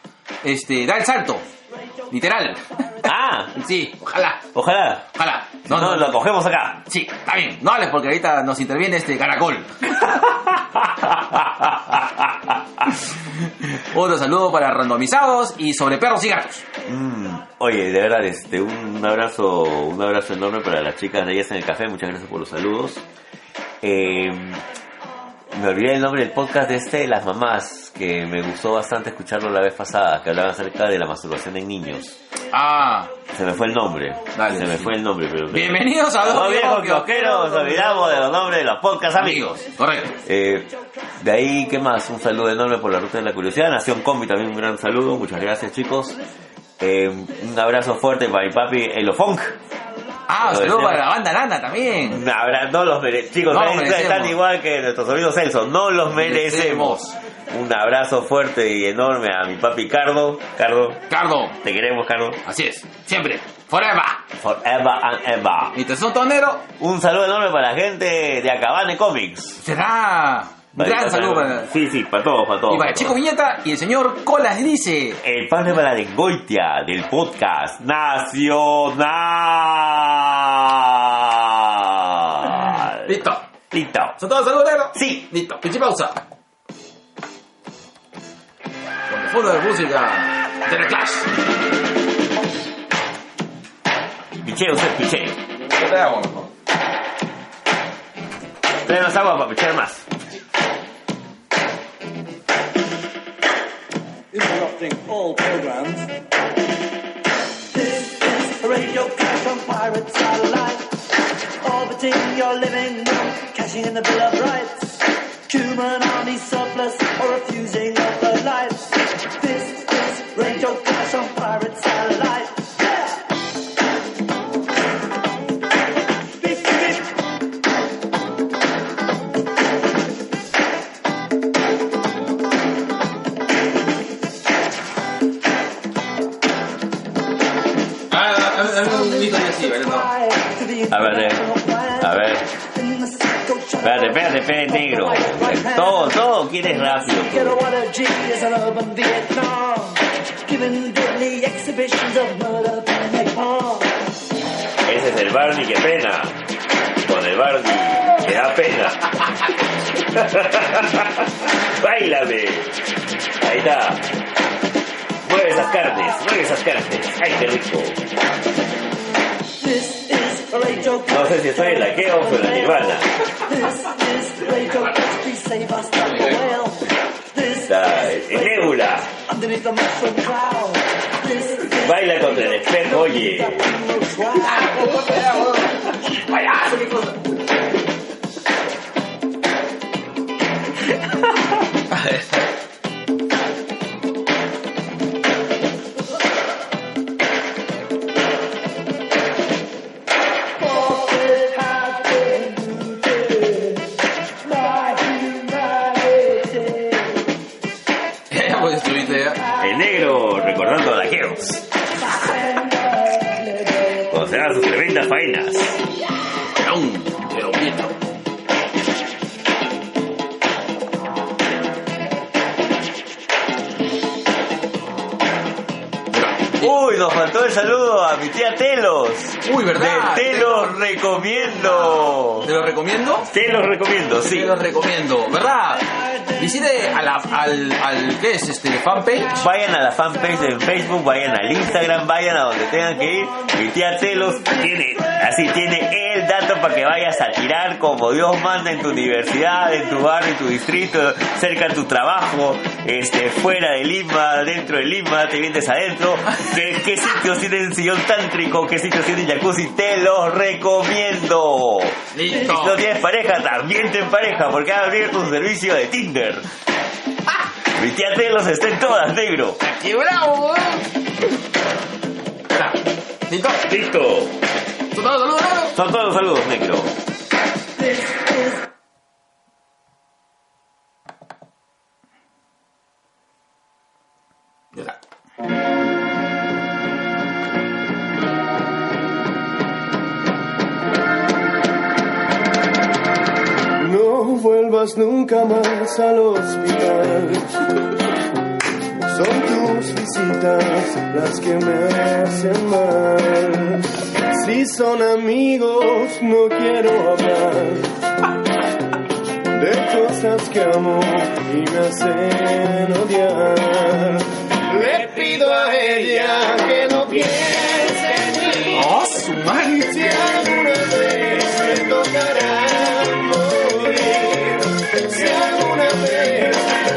Este, da el salto. Literal. Ah, sí, ojalá. Ojalá. Ojalá. No, no, no, lo cogemos acá. Sí, está bien. No hables porque ahorita nos interviene este caracol. Otro saludo para randomizados y sobre perros y gatos. Mm, oye, de verdad, este, un abrazo, un abrazo enorme para las chicas de Jazz en el Café. Muchas gracias por los saludos. Eh, me olvidé el nombre del podcast de este, Las Mamás, que me gustó bastante escucharlo la vez pasada, que hablaban acerca de la masturbación en niños. Ah, se me fue el nombre. Dale, se me sí. fue el nombre, pero bienvenidos a Dos Viejos Kiosqueros. Nos olvidamos de los nombres de los podcasts amigos. Correcto. Eh, de ahí, ¿qué más? Un saludo enorme por la ruta de la curiosidad. Nación Combi también un gran saludo. Muchas gracias, chicos. Eh, un abrazo fuerte para mi papi Elofunk. Ah, un saludo para la banda Nana también. No, ahora no los merecemos. Chicos, no merecemos. Están igual que nuestros amigos Celso. No los merecemos. merecemos. Un abrazo fuerte y enorme a mi papi Cardo. Cardo. Cardo. Te queremos, Cardo. Así es. Siempre. Forever. Forever and ever. Y te son tonero. Un saludo enorme para la gente de Acabane Comics. Será. Vale, gran saludo para... Sí, sí, para todos, para todos. Y para, para Chico todos. Viñeta y el señor Colas dice... El padre para la desgoitia del podcast nacional. Listo. Listo. ¿Son todos saludos, negro? Sí. Listo. Pinche pausa. Con el fondo de música de The Clash. Picheo, usted picheo. ¿Qué te hago, mejor? Tráenos agua para pichar más. Interrupting all programs. This is a radio cash on pirate satellite, orbiting your living room, cashing in the Bill of Rights, Cuban army surplus or refusing of the lights. This is radio cash on pirate satellite. A ver, a ver. Espérate, espérate, espérate, negro. Todo, todo quieres rápido. Ese es el Barney que pena. Con el Barney que da pena. Báilame. Ahí está. Mueve esas carnes, mueve esas carnes. Ay, qué rico. No sé si estoy en la Keo o en la Nirvana. Está en Ébula. Baila contra el espejo, oye. Vaya. El negro recordando a Daqueos cuando se dan sus tremendas faenas. Uy, nos faltó el saludo a mi tía Telos. Uy, verdad. Te, te lo recomiendo. ¿Te lo recomiendo? Te lo recomiendo, sí. Te lo recomiendo, ¿verdad? Visite a la, al, al ¿qué es este? Fanpage. Vayan a la fanpage en Facebook, vayan al Instagram, vayan a donde tengan que ir. Mi tía Telos tiene, así tiene el dato para que vayas a tirar como Dios manda en tu universidad, en tu barrio, en tu distrito, cerca de tu trabajo, este, fuera de Lima, dentro de Lima, te vienes adentro. ¿Qué, qué sitios tienen sillón tántrico? ¿Qué sitios tienen jacuzzi? Te los recomiendo. Listo. Si no tienes pareja, también ten pareja, porque va a abrir tu servicio de Tinder. ¡Ah! Mi tía Telos está en todas, negro. ¡Qué bravo! ¿Listo? Listo. Son todos los saludos. Son todos los saludos, negro. Nunca más al hospital. Son tus visitas las que me hacen mal. Si son amigos, no quiero hablar de cosas que amo y me hacen odiar. Le pido a ella que no piense en mí. ¡Oh, su madre! Si alguna vez me tocará. Si alguna vez me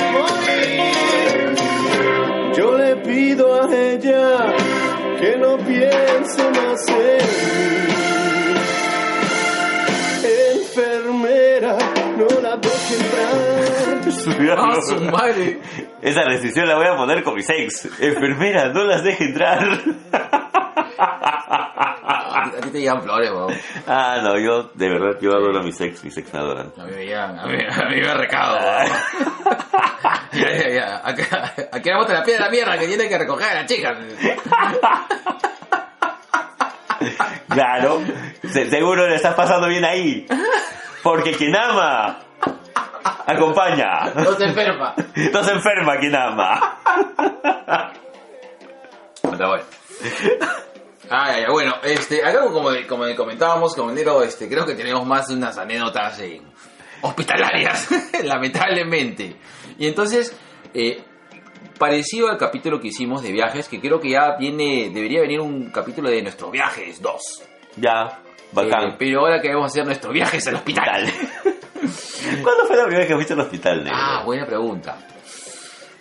tocará morir, yo le pido a ella que no piense más en mí. Enfermera, no la deje entrar. ¡Ah, su madre! Esa restricción la voy a poner con mis ex. Enfermera, no las deje entrar. A ti te llegan flores, weón. Ah, no, yo, de verdad, yo adoro a mi sex, mi sex me adoran. A mí me llegan, a mí, a mí me recado, ya, ya, ya. Aquí vamos a la piedra de la mierda que tiene que recoger a la chica. Claro, se, seguro le estás pasando bien ahí. Porque quien ama, acompaña. No se enferma. No se enferma quien ama. Bueno, bueno. Ah, ya, ya. Bueno, este, acá como, como comentábamos, como enero, este, creo que tenemos más de unas anécdotas eh, hospitalarias, lamentablemente. Y entonces, eh, parecido al capítulo que hicimos de viajes, que creo que ya viene, debería venir un capítulo de nuestros viajes dos. Ya, bacán. Eh, pero ahora que vamos a hacer nuestros viajes al hospital. ¿Cuándo fue la primera vez que fuiste al hospital, negro? Ah, buena pregunta.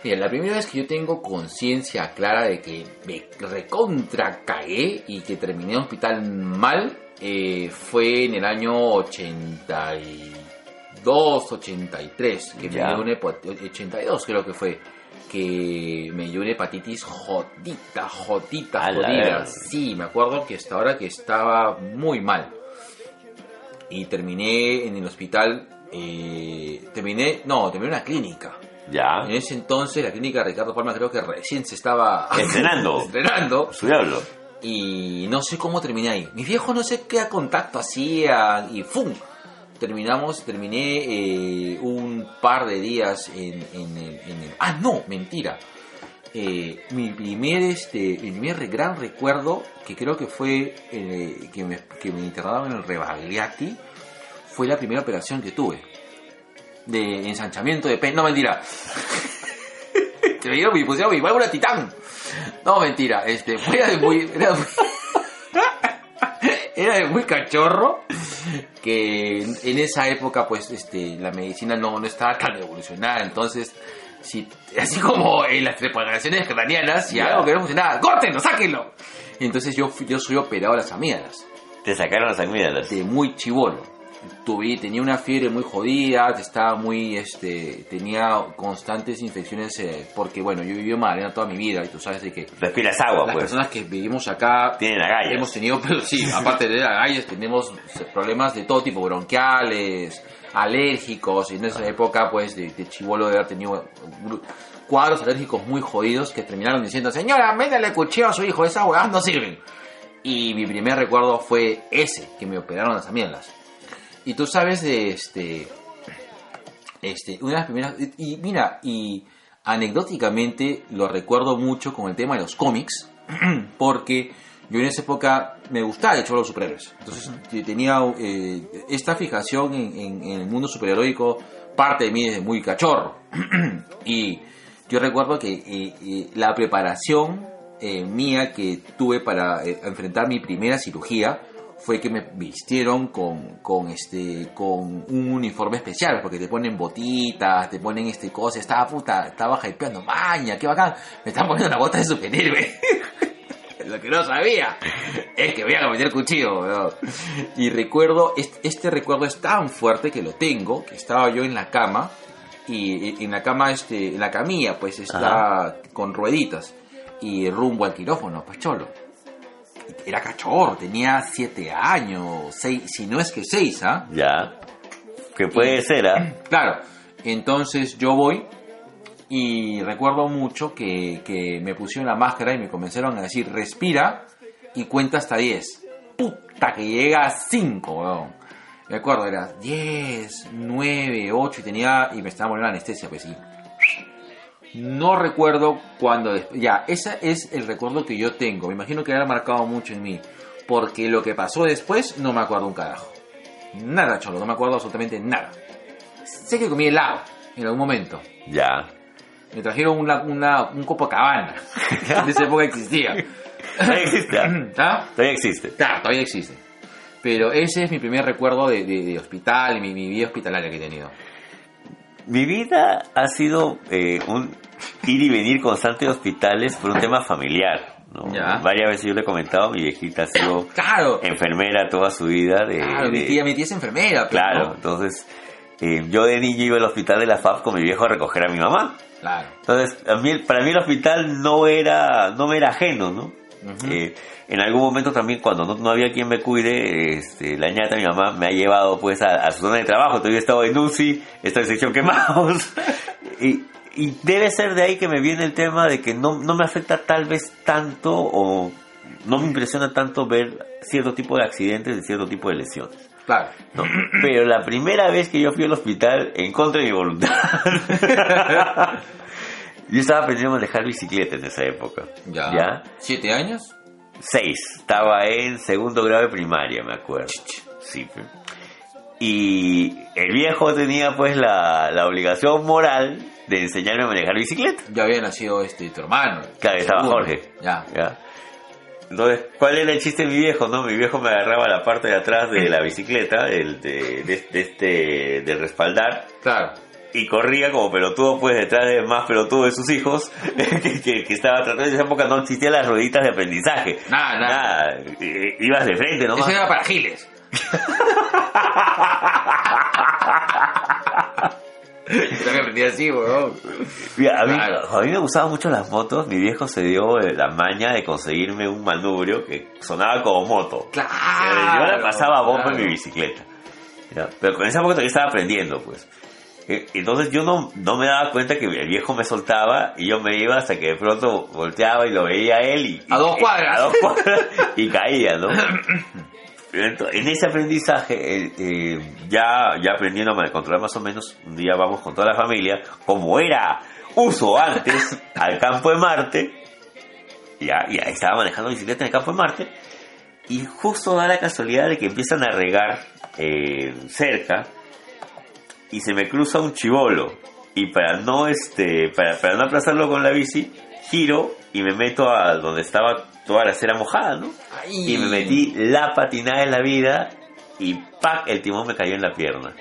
Mira, la primera vez que yo tengo conciencia clara de que me recontra cagué y que terminé en hospital mal eh, fue en el año ochenta y dos, ochenta y tres, que ya. Me dio una, ochenta y dos creo que fue, que me dio una hepatitis jodita, jodita, A jodida. Sí, me acuerdo que hasta ahora que estaba muy mal y terminé en el hospital, eh, terminé, no, terminé en una clínica. Ya. En ese entonces la clínica de Ricardo Palma creo que recién se estaba estrenando. Estrenando. Su diablo. Y no sé cómo terminé ahí. Mis viejos no sé qué contacto hacía y ¡fum! Terminamos, terminé eh, un par de días en, en, en, en el... ¡Ah, no! Mentira. Eh, mi primer este el primer gran recuerdo que creo que fue eh, que, me, que me internaron en el Rebagliati fue la primera operación que tuve. De ensanchamiento de pene. No, mentira. Te dieron mi pusieron mi válvula titán. No, mentira. Este, fue de muy. Era muy era muy cachorro, que en esa época pues este la medicina no, no estaba tan evolucionada, entonces si, así como en las preparaciones cranianas, si yeah. algo que no funcionaba, ¡córtenlo, sáquenlo! Entonces yo, yo soy operado a las amígdalas. ¿Te sacaron las amígdalas? De muy chibolo. Tuve, tenía una fiebre muy jodida, estaba muy, este, tenía constantes infecciones, eh, porque bueno, yo he vivido en Magdalena toda mi vida y tú sabes de que respiras agua, las pues. Personas que vivimos acá tienen agallas. Hemos tenido, pero sí, aparte de agallas, tenemos problemas de todo tipo, bronquiales, alérgicos, y en esa época, pues, de, de chibolo de haber tenido cuadros alérgicos muy jodidos que terminaron diciendo, señora, métale cuchillo a su hijo, esas huevadas no sirven. Y mi primer recuerdo fue ese, que me operaron las amígdalas. Y tú sabes de este, este, una de las primeras, y mira, y anecdóticamente lo recuerdo mucho con el tema de los cómics, porque yo en esa época me gustaba de hecho los superhéroes, entonces uh-huh. tenía eh, esta fijación en, en, en el mundo superheroico, parte de mí desde muy cachorro, y yo recuerdo que eh, eh, la preparación eh, mía que tuve para eh, enfrentar mi primera cirugía, fue que me vistieron con, con, este, con un uniforme especial, porque te ponen botitas, te ponen este cosas, estaba puta, estaba hypeando, maña, qué bacán, me están poniendo una bota de superhéroe. Lo que no sabía es que voy a meter cuchillo, ¿no? Y recuerdo, este, este recuerdo es tan fuerte que lo tengo, que estaba yo en la cama, y en la cama, este, en la camilla, pues está Ajá. con rueditas, y rumbo al quirófano, pues cholo. Era cachorro, tenía siete años, seis, si no es que seis, ¿ah? ¿eh? Ya, que puede y, ser, ¿ah? ¿eh? Claro, entonces yo voy y recuerdo mucho que, que me pusieron la máscara y me comenzaron a decir, respira y cuenta hasta diez. Puta que llega a cinco, weón. Me acuerdo, era diez, nueve, ocho y tenía, y me estaba poniendo anestesia, pues sí. No recuerdo cuando... Ya, ese es el recuerdo que yo tengo. Me imagino que era marcado mucho en mí. Porque lo que pasó después no me acuerdo un carajo. Nada, cholo. No me acuerdo absolutamente nada. Sé que comí helado en algún momento. Ya. Me trajeron una, una, un Copacabana. En esa época existía. Todavía existe. ¿Ah? Todavía existe. Claro, todavía existe. Pero ese es mi primer recuerdo de, de, de hospital, mi, mi vida hospitalaria que he tenido. Mi vida ha sido eh, un ir y venir constante de hospitales por un tema familiar, ¿no? Ya. Varias veces yo le he comentado, mi viejita ha sido claro. enfermera toda su vida. De, claro, de, mi, tía, mi tía es enfermera. Pero claro, no. Entonces eh, yo de niño iba al hospital de la F A P con mi viejo a recoger a mi mamá. Claro. Entonces a mí, para mí el hospital no era no me era ajeno, ¿no? Uh-huh. Eh, en algún momento también cuando no, no había quien me cuide, este, la ñata mi mamá me ha llevado pues a, a su zona de trabajo. Entonces yo he estado en U C I, he estado en sección quemados y, y debe ser de ahí que me viene el tema de que no, no me afecta tal vez tanto o no me impresiona tanto ver cierto tipo de accidentes y cierto tipo de lesiones. Claro. No, pero la primera vez que yo fui al hospital en contra de mi voluntad yo estaba aprendiendo a manejar bicicleta en esa época. Ya. ¿Ya? ¿Siete años? Seis. Estaba en segundo grado de primaria, me acuerdo. Sí. Y el viejo tenía pues la, la obligación moral de enseñarme a manejar bicicleta. Ya había nacido este, tu hermano. Claro, estaba Jorge. Ya. Ya. Entonces, ¿cuál era el chiste de mi viejo? No, mi viejo me agarraba la parte de atrás de la bicicleta, el de, de, de este, del respaldar. Claro. Y corría como pelotudo, pues detrás de más pelotudo de sus hijos, que, que, que estaba tratando. En esa época no existían las rueditas de aprendizaje. Nada, nada. nada. E, ibas de frente nomás. Eso era para giles. Yo me aprendí así, weón. Mira, a, mí, claro. a mí me gustaban mucho las motos. Mi viejo se dio la maña de conseguirme un manubrio que sonaba como moto. Claro. O sea, yo la pasaba bomba claro. en mi bicicleta. ¿Ya? Pero con esa época todavía estaba aprendiendo, pues. Entonces yo no, no me daba cuenta que el viejo me soltaba y yo me iba hasta que de pronto volteaba y lo veía a él y, a dos cuadras, a dos cuadras y caía, ¿no? Entonces, en ese aprendizaje eh, eh, ya, ya aprendiendo a controlar más o menos, un día vamos con toda la familia, como era uso antes, al campo de Marte, ya, ya estaba manejando bicicleta en el campo de Marte y justo da la casualidad de que empiezan a regar eh, cerca. Y se me cruza un chibolo y para no este para, para no aplazarlo con la bici, giro y me meto a donde estaba toda la acera mojada, ¿no? Ay. Y me metí la patinada en la vida y ¡pac! El timón me cayó en la pierna.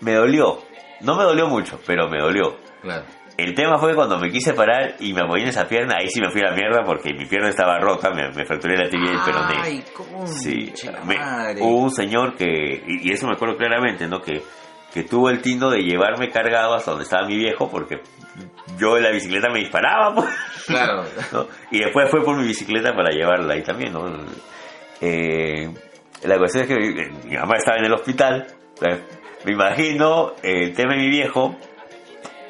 Me dolió, no me dolió mucho, pero me dolió. Claro. El tema fue que cuando me quise parar y me apoyé en esa pierna, ahí sí me fui a la mierda porque mi pierna estaba rota, me, me fracturé la tibia y el peroné. Ay, cómo. Sí, me, hubo un señor que, y, y eso me acuerdo claramente, ¿no? Que, que tuvo el tino de llevarme cargado hasta donde estaba mi viejo porque yo en la bicicleta me disparaba, pues. Claro. ¿No? Y después fue por mi bicicleta para llevarla ahí también, ¿no? Eh, la cuestión es que mi, mi mamá estaba en el hospital, me imagino, el tema de mi viejo.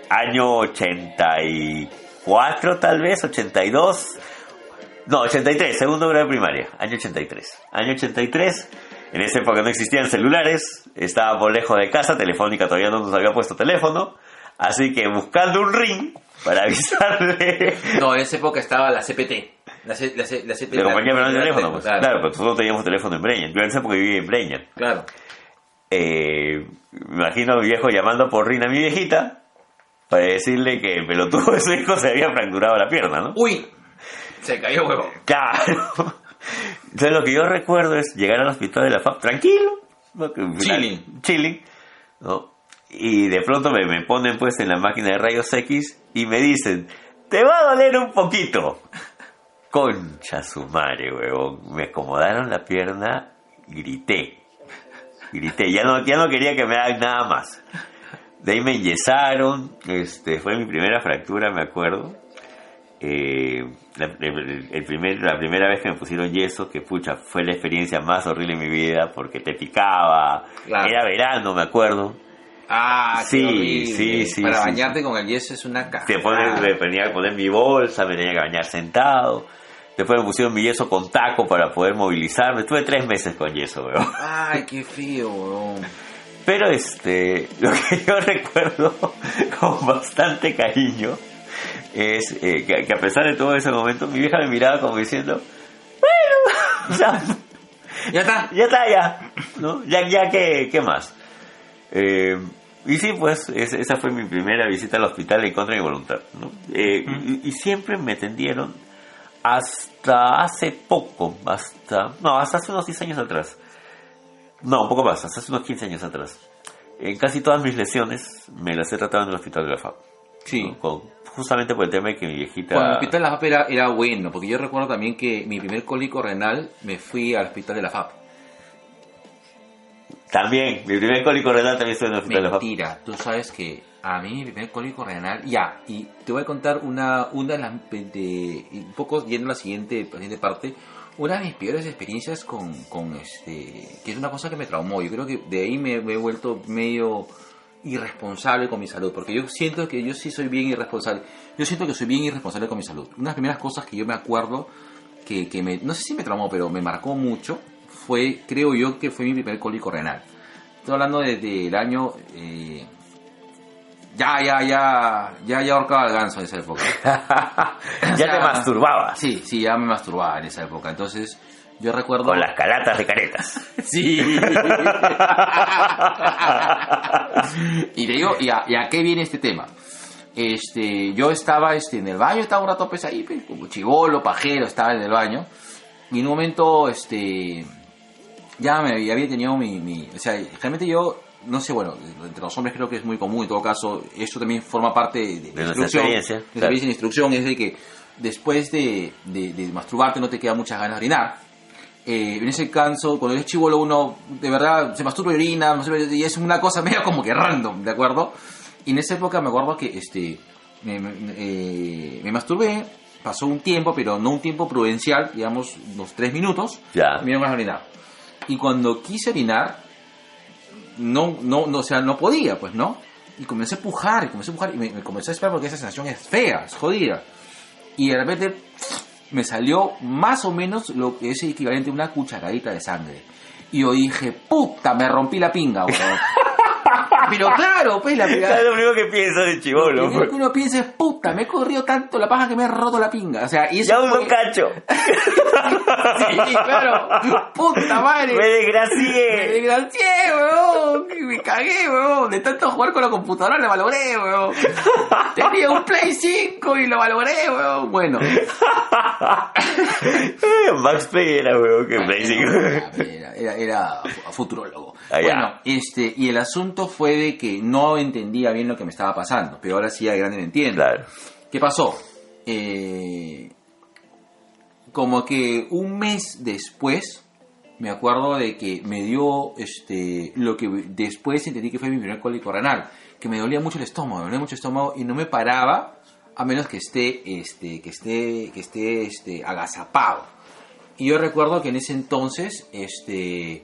Año ochenta y cuatro tal vez, ochenta y dos, no, ochenta y tres, segundo grado de primaria, año ochenta y tres. Año ochenta y tres, en esa época no existían celulares, estábamos lejos de casa, Telefónica todavía no nos había puesto teléfono, así que buscando un ring para avisarle. No, en esa época estaba la C P T. La, C, la, C, la C P T. La compañía de teléfono, pues, claro, claro, pero nosotros teníamos teléfono en Breña, yo en esa época vivía en Breña. Claro. Eh, me imagino a mi viejo llamando por ring a mi viejita, para decirle que el pelotudo de su hijo se había fracturado la pierna, ¿no? ¡Uy! Se cayó huevo. ¡Claro! Entonces lo que yo recuerdo es llegar al hospital de la F A P tranquilo, ¿no? Chilling. Chilling, ¿no? Y de pronto me, me ponen pues en la máquina de rayos X y me dicen, te va a doler un poquito. Concha su madre, huevón. Me acomodaron la pierna, grité. Grité, ya no, ya no quería que me hagan nada más. De ahí me enyesaron, este, fue mi primera fractura, me acuerdo. Eh, la, el, el primer, la primera vez que me pusieron yeso, que pucha, fue la experiencia más horrible de mi vida, porque te picaba, claro. Era verano, me acuerdo. Ah, sí, sí, sí. Para sí, bañarte sí, con el yeso es una caja. Te ponen, me tenía que poner mi bolsa, me tenía que bañar sentado. Después me pusieron mi yeso con taco para poder movilizarme. Estuve tres meses con yeso, weón. Ay, qué frío, weón. Pero este, lo que yo recuerdo con bastante cariño es eh, que, que a pesar de todo ese momento, mi vieja me miraba como diciendo, bueno, o sea, ya está, ya está, ya, ¿no? Ya, ya, ¿qué, qué más? Eh, y sí, pues, es, esa fue mi primera visita al hospital en contra de mi voluntad, ¿no? Eh, mm. y, y siempre me atendieron hasta hace poco, hasta, no, hasta hace unos diez años atrás. No, un poco más, hasta hace unos quince años atrás. En casi todas mis lesiones me las he tratado en el hospital de la F A P. Sí. ¿No? Con, justamente por el tema de que mi viejita... Bueno, el hospital de la F A P era, era bueno, porque yo recuerdo también que mi primer cólico renal me fui al hospital de la F A P. También, mi primer cólico renal también estuve en el hospital Mentira, de la F A P. Mentira, tú sabes que a mí mi primer cólico renal... Ya, y te voy a contar una, una de las... De, un poco yendo a la siguiente, siguiente parte... Una de mis peores experiencias con, con este, que es una cosa que me traumó. Yo creo que de ahí me, me he vuelto medio irresponsable con mi salud, porque yo siento que yo sí soy bien irresponsable. Yo siento que soy bien irresponsable con mi salud. Una de las primeras cosas que yo me acuerdo que, que me, no sé si me traumó, pero me marcó mucho, fue, creo yo, que fue mi primer cólico renal. Estoy hablando desde el año... Eh, Ya, ya, ya, ya, ya ahorcaba el ganso en esa época. ya o sea, te masturbaba. Sí, sí, ya me masturbaba en esa época. Entonces, yo recuerdo... Con las calatas de caretas. Sí. y te digo, ¿y a, y a qué viene este tema? Este, yo estaba este, en el baño, estaba un rato pues ahí, pues, como chibolo, pajero, estaba en el baño. Y en un momento, este... Ya me ya había tenido mi, mi... O sea, realmente yo... No sé, bueno, entre los hombres creo que es muy común en todo caso. Esto también forma parte de, de, de instrucción, experiencia, de claro. Instrucción es de que después de, de, de masturbarte no te queda muchas ganas de orinar. Eh, en ese caso, cuando eres chibolo uno de verdad se masturba y orina, no sé, y es una cosa medio como que random, ¿de acuerdo? Y en esa época me acuerdo que este me, me, eh, me masturbé, pasó un tiempo, pero no un tiempo prudencial, digamos unos tres minutos, ya. Me dieron ganas de orinar. Y cuando quise orinar, No, no, no, o sea, no podía, pues, ¿no? Y comencé a pujar, y comencé a pujar, y me, me comencé a esperar porque esa sensación es fea, es jodida. Y de repente me salió más o menos lo que es equivalente a una cucharadita de sangre. Y yo dije, puta, me rompí la pinga, weón. Pero claro, pues la pegada. Es lo primero que pienso de chibolo. Lo primero que uno piensa es, puta, me he corrido tanto la paja que me he roto la pinga. O sea, y eso ya uno que... cacho. Sí, claro. Puta madre. Me desgracié. Me desgracié, weón. Me cagué, weón. De tanto jugar con la computadora la valoré, weón. Tenía un Play cinco y lo valoré, weón. Bueno. Max Payne era, weón, que Play cinco. Era, era, era futurólogo. Ah, bueno, este, y el asunto fue de que no entendía bien lo que me estaba pasando, pero ahora sí a grande lo entiendo. Claro. ¿Qué pasó? Eh, como que un mes después, me acuerdo de que me dio este lo que después entendí que fue mi primer cólico renal, que me dolía mucho el estómago, me dolía mucho el estómago y no me paraba a menos que esté este que esté que esté este agazapado. Y yo recuerdo que en ese entonces este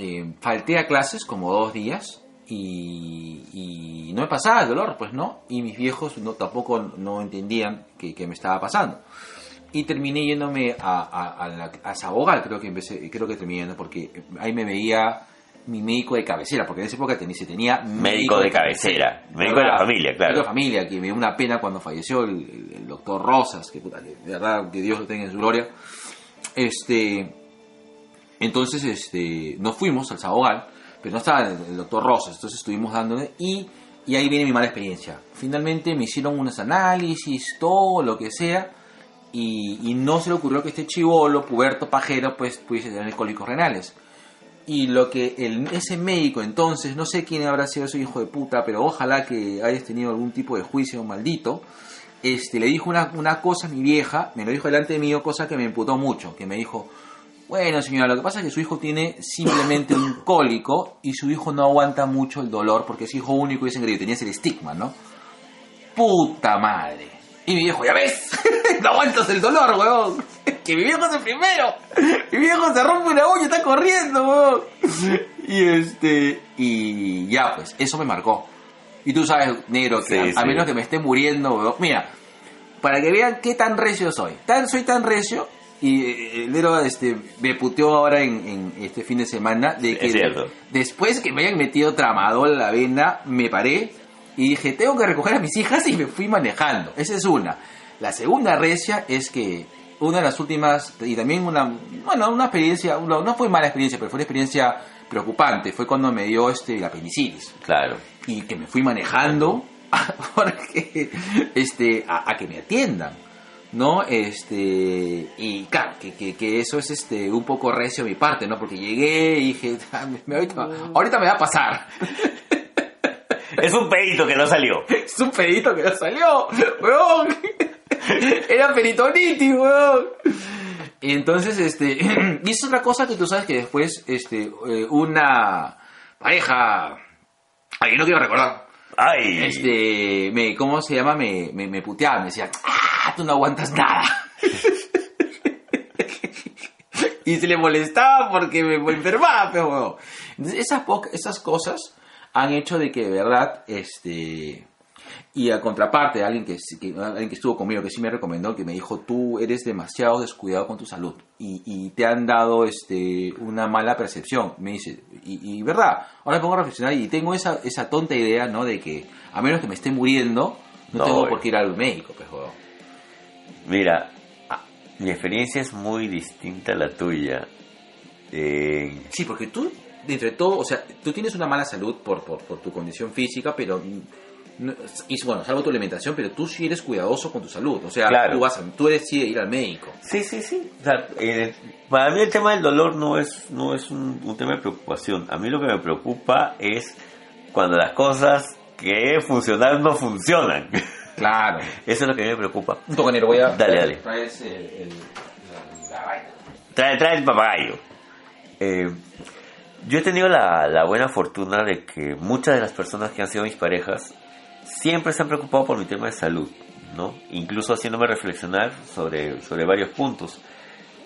Eh, falté a clases como dos días y, y no me pasaba el dolor, pues no, y mis viejos no, tampoco no entendían que, que me estaba pasando y terminé yéndome a, a, a, la, a Sabogal, creo que empecé, creo que terminé yendo porque ahí me veía mi médico de cabecera, porque en esa época tenía, se tenía médico, médico de cabecera, cabecera médico de, de la familia, claro, médico de la familia, que me dio una pena cuando falleció el, el doctor Rosas, que puta, de verdad que Dios lo tenga en su gloria. este Entonces este, nos fuimos al Sabogal, pero no estaba el, el doctor Rosas, entonces estuvimos dándole y, y ahí viene mi mala experiencia. Finalmente me hicieron unos análisis, todo lo que sea, y, y no se le ocurrió que este chibolo, puberto, pajero, pues pudiese tener cólicos renales. Y lo que el, ese médico entonces, no sé quién habrá sido ese hijo de puta, pero ojalá que hayas tenido algún tipo de juicio maldito, este, le dijo una, una cosa a mi vieja, me lo dijo delante de mí, cosa que me emputó mucho, que me dijo... Bueno, señora, lo que pasa es que su hijo tiene simplemente un cólico y su hijo no aguanta mucho el dolor porque es hijo único y es engreído. Tenías el estigma, ¿no? Puta madre. Y mi viejo, ¿ya ves? No aguantas el dolor, huevón. Que mi viejo es el primero. Mi viejo se rompe una uña y está corriendo, huevón. Y este... Y ya, pues, eso me marcó. Y tú sabes, negro, que sí, a, sí. a menos que me esté muriendo, huevón. Mira, para que vean qué tan recio soy. Tan, soy tan recio... Y el Lero este, me puteó ahora en, en este fin de semana de que de, después que me hayan metido tramador en la vena, me paré y dije, tengo que recoger a mis hijas y me fui manejando. Esa es una. La segunda recia es que una de las últimas, y también una, bueno, una experiencia, una, no fue mala experiencia, pero fue una experiencia preocupante, fue cuando me dio este, la apendicitis. Claro. Y que me fui manejando a, porque, este, a, a que me atiendan. No, este, y claro, que, que, que eso es este un poco recio de mi parte, ¿no? Porque llegué y dije, me, ahorita, ahorita me va a pasar. Es un pedito que no salió. Es un pedito que no salió, weón. Era peritonitis, weón. Y entonces, este, y es otra cosa que tú sabes que después, este, una pareja, ay, no quiero recordar. Ay. Este, me, ¿cómo se llama? Me, me, me puteaba, me decía, ¡ah, tú no aguantas nada! Y se le molestaba porque me enfermaba, pero bueno. Entonces, esas, po- esas cosas han hecho de que, de verdad, este... Y a contraparte, alguien que, que, alguien que estuvo conmigo, que sí me recomendó, que me dijo, tú eres demasiado descuidado con tu salud. Y, y te han dado este una mala percepción. Me dice, y, y verdad, ahora me pongo a reflexionar y tengo esa, esa tonta idea, ¿no? De que a menos que me esté muriendo, no, no tengo voy. por qué ir al médico, pues, joder. Mira, mi experiencia es muy distinta a la tuya. Eh... Sí, porque tú, entre todo, o sea, tú tienes una mala salud por, por, por tu condición física, pero... No, y bueno, salvo tu alimentación, pero tú sí eres cuidadoso con tu salud, o sea, claro. tú, vas a, tú decides ir al médico. Sí, sí, sí. O sea, eh, para mí el tema del dolor no es, no es un, un tema de preocupación. A mí lo que me preocupa es cuando las cosas que funcionan no funcionan. Claro. Eso es lo que a mí me preocupa. Un tocanero, voy a... Dale, dale. Traes el... el la, la vaina. Trae, trae el papagayo. Eh, yo he tenido la, la buena fortuna de que muchas de las personas que han sido mis parejas siempre se han preocupado por mi tema de salud, ¿no? Incluso haciéndome reflexionar sobre, sobre varios puntos.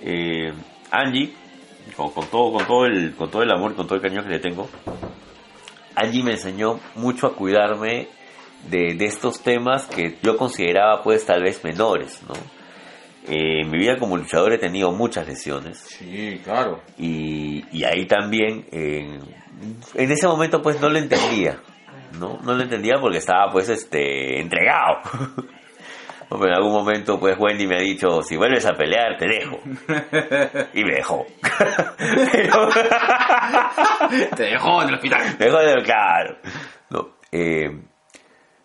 Eh, Angie, con, con, todo, con, todo el, con todo el amor, con todo el cariño que le tengo, Angie me enseñó mucho a cuidarme de, de estos temas que yo consideraba, pues, tal vez menores, ¿no? Eh, en mi vida como luchador he tenido muchas lesiones. Sí, claro. Y, y ahí también, eh, en ese momento pues no lo entendía, ¿no? No lo entendía porque estaba pues este entregado. Pero en algún momento pues Wendy me ha dicho, si vuelves a pelear te dejo. Y me dejó. Pero... te dejó en el hospital. Te dejó en el claro. No, eh,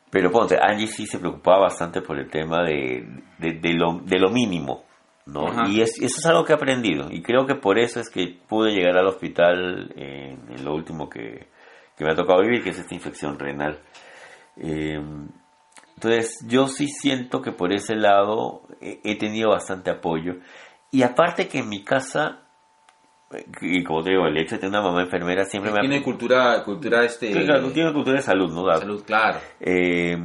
pero ponte, Angie sí se preocupaba bastante por el tema de, de, de, lo, de lo mínimo, ¿no? Ajá. Y es, eso es algo que he aprendido. Y creo que por eso es que pude llegar al hospital en, en lo último que, que me ha tocado vivir, que es esta infección renal. Eh, Entonces, yo sí siento que por ese lado he tenido bastante apoyo. Y aparte que en mi casa, y como te digo, el hecho de tener una mamá enfermera siempre me... Tiene cultura, cultura este... Sí, claro, tiene cultura de salud, ¿no? Salud, claro. Eh,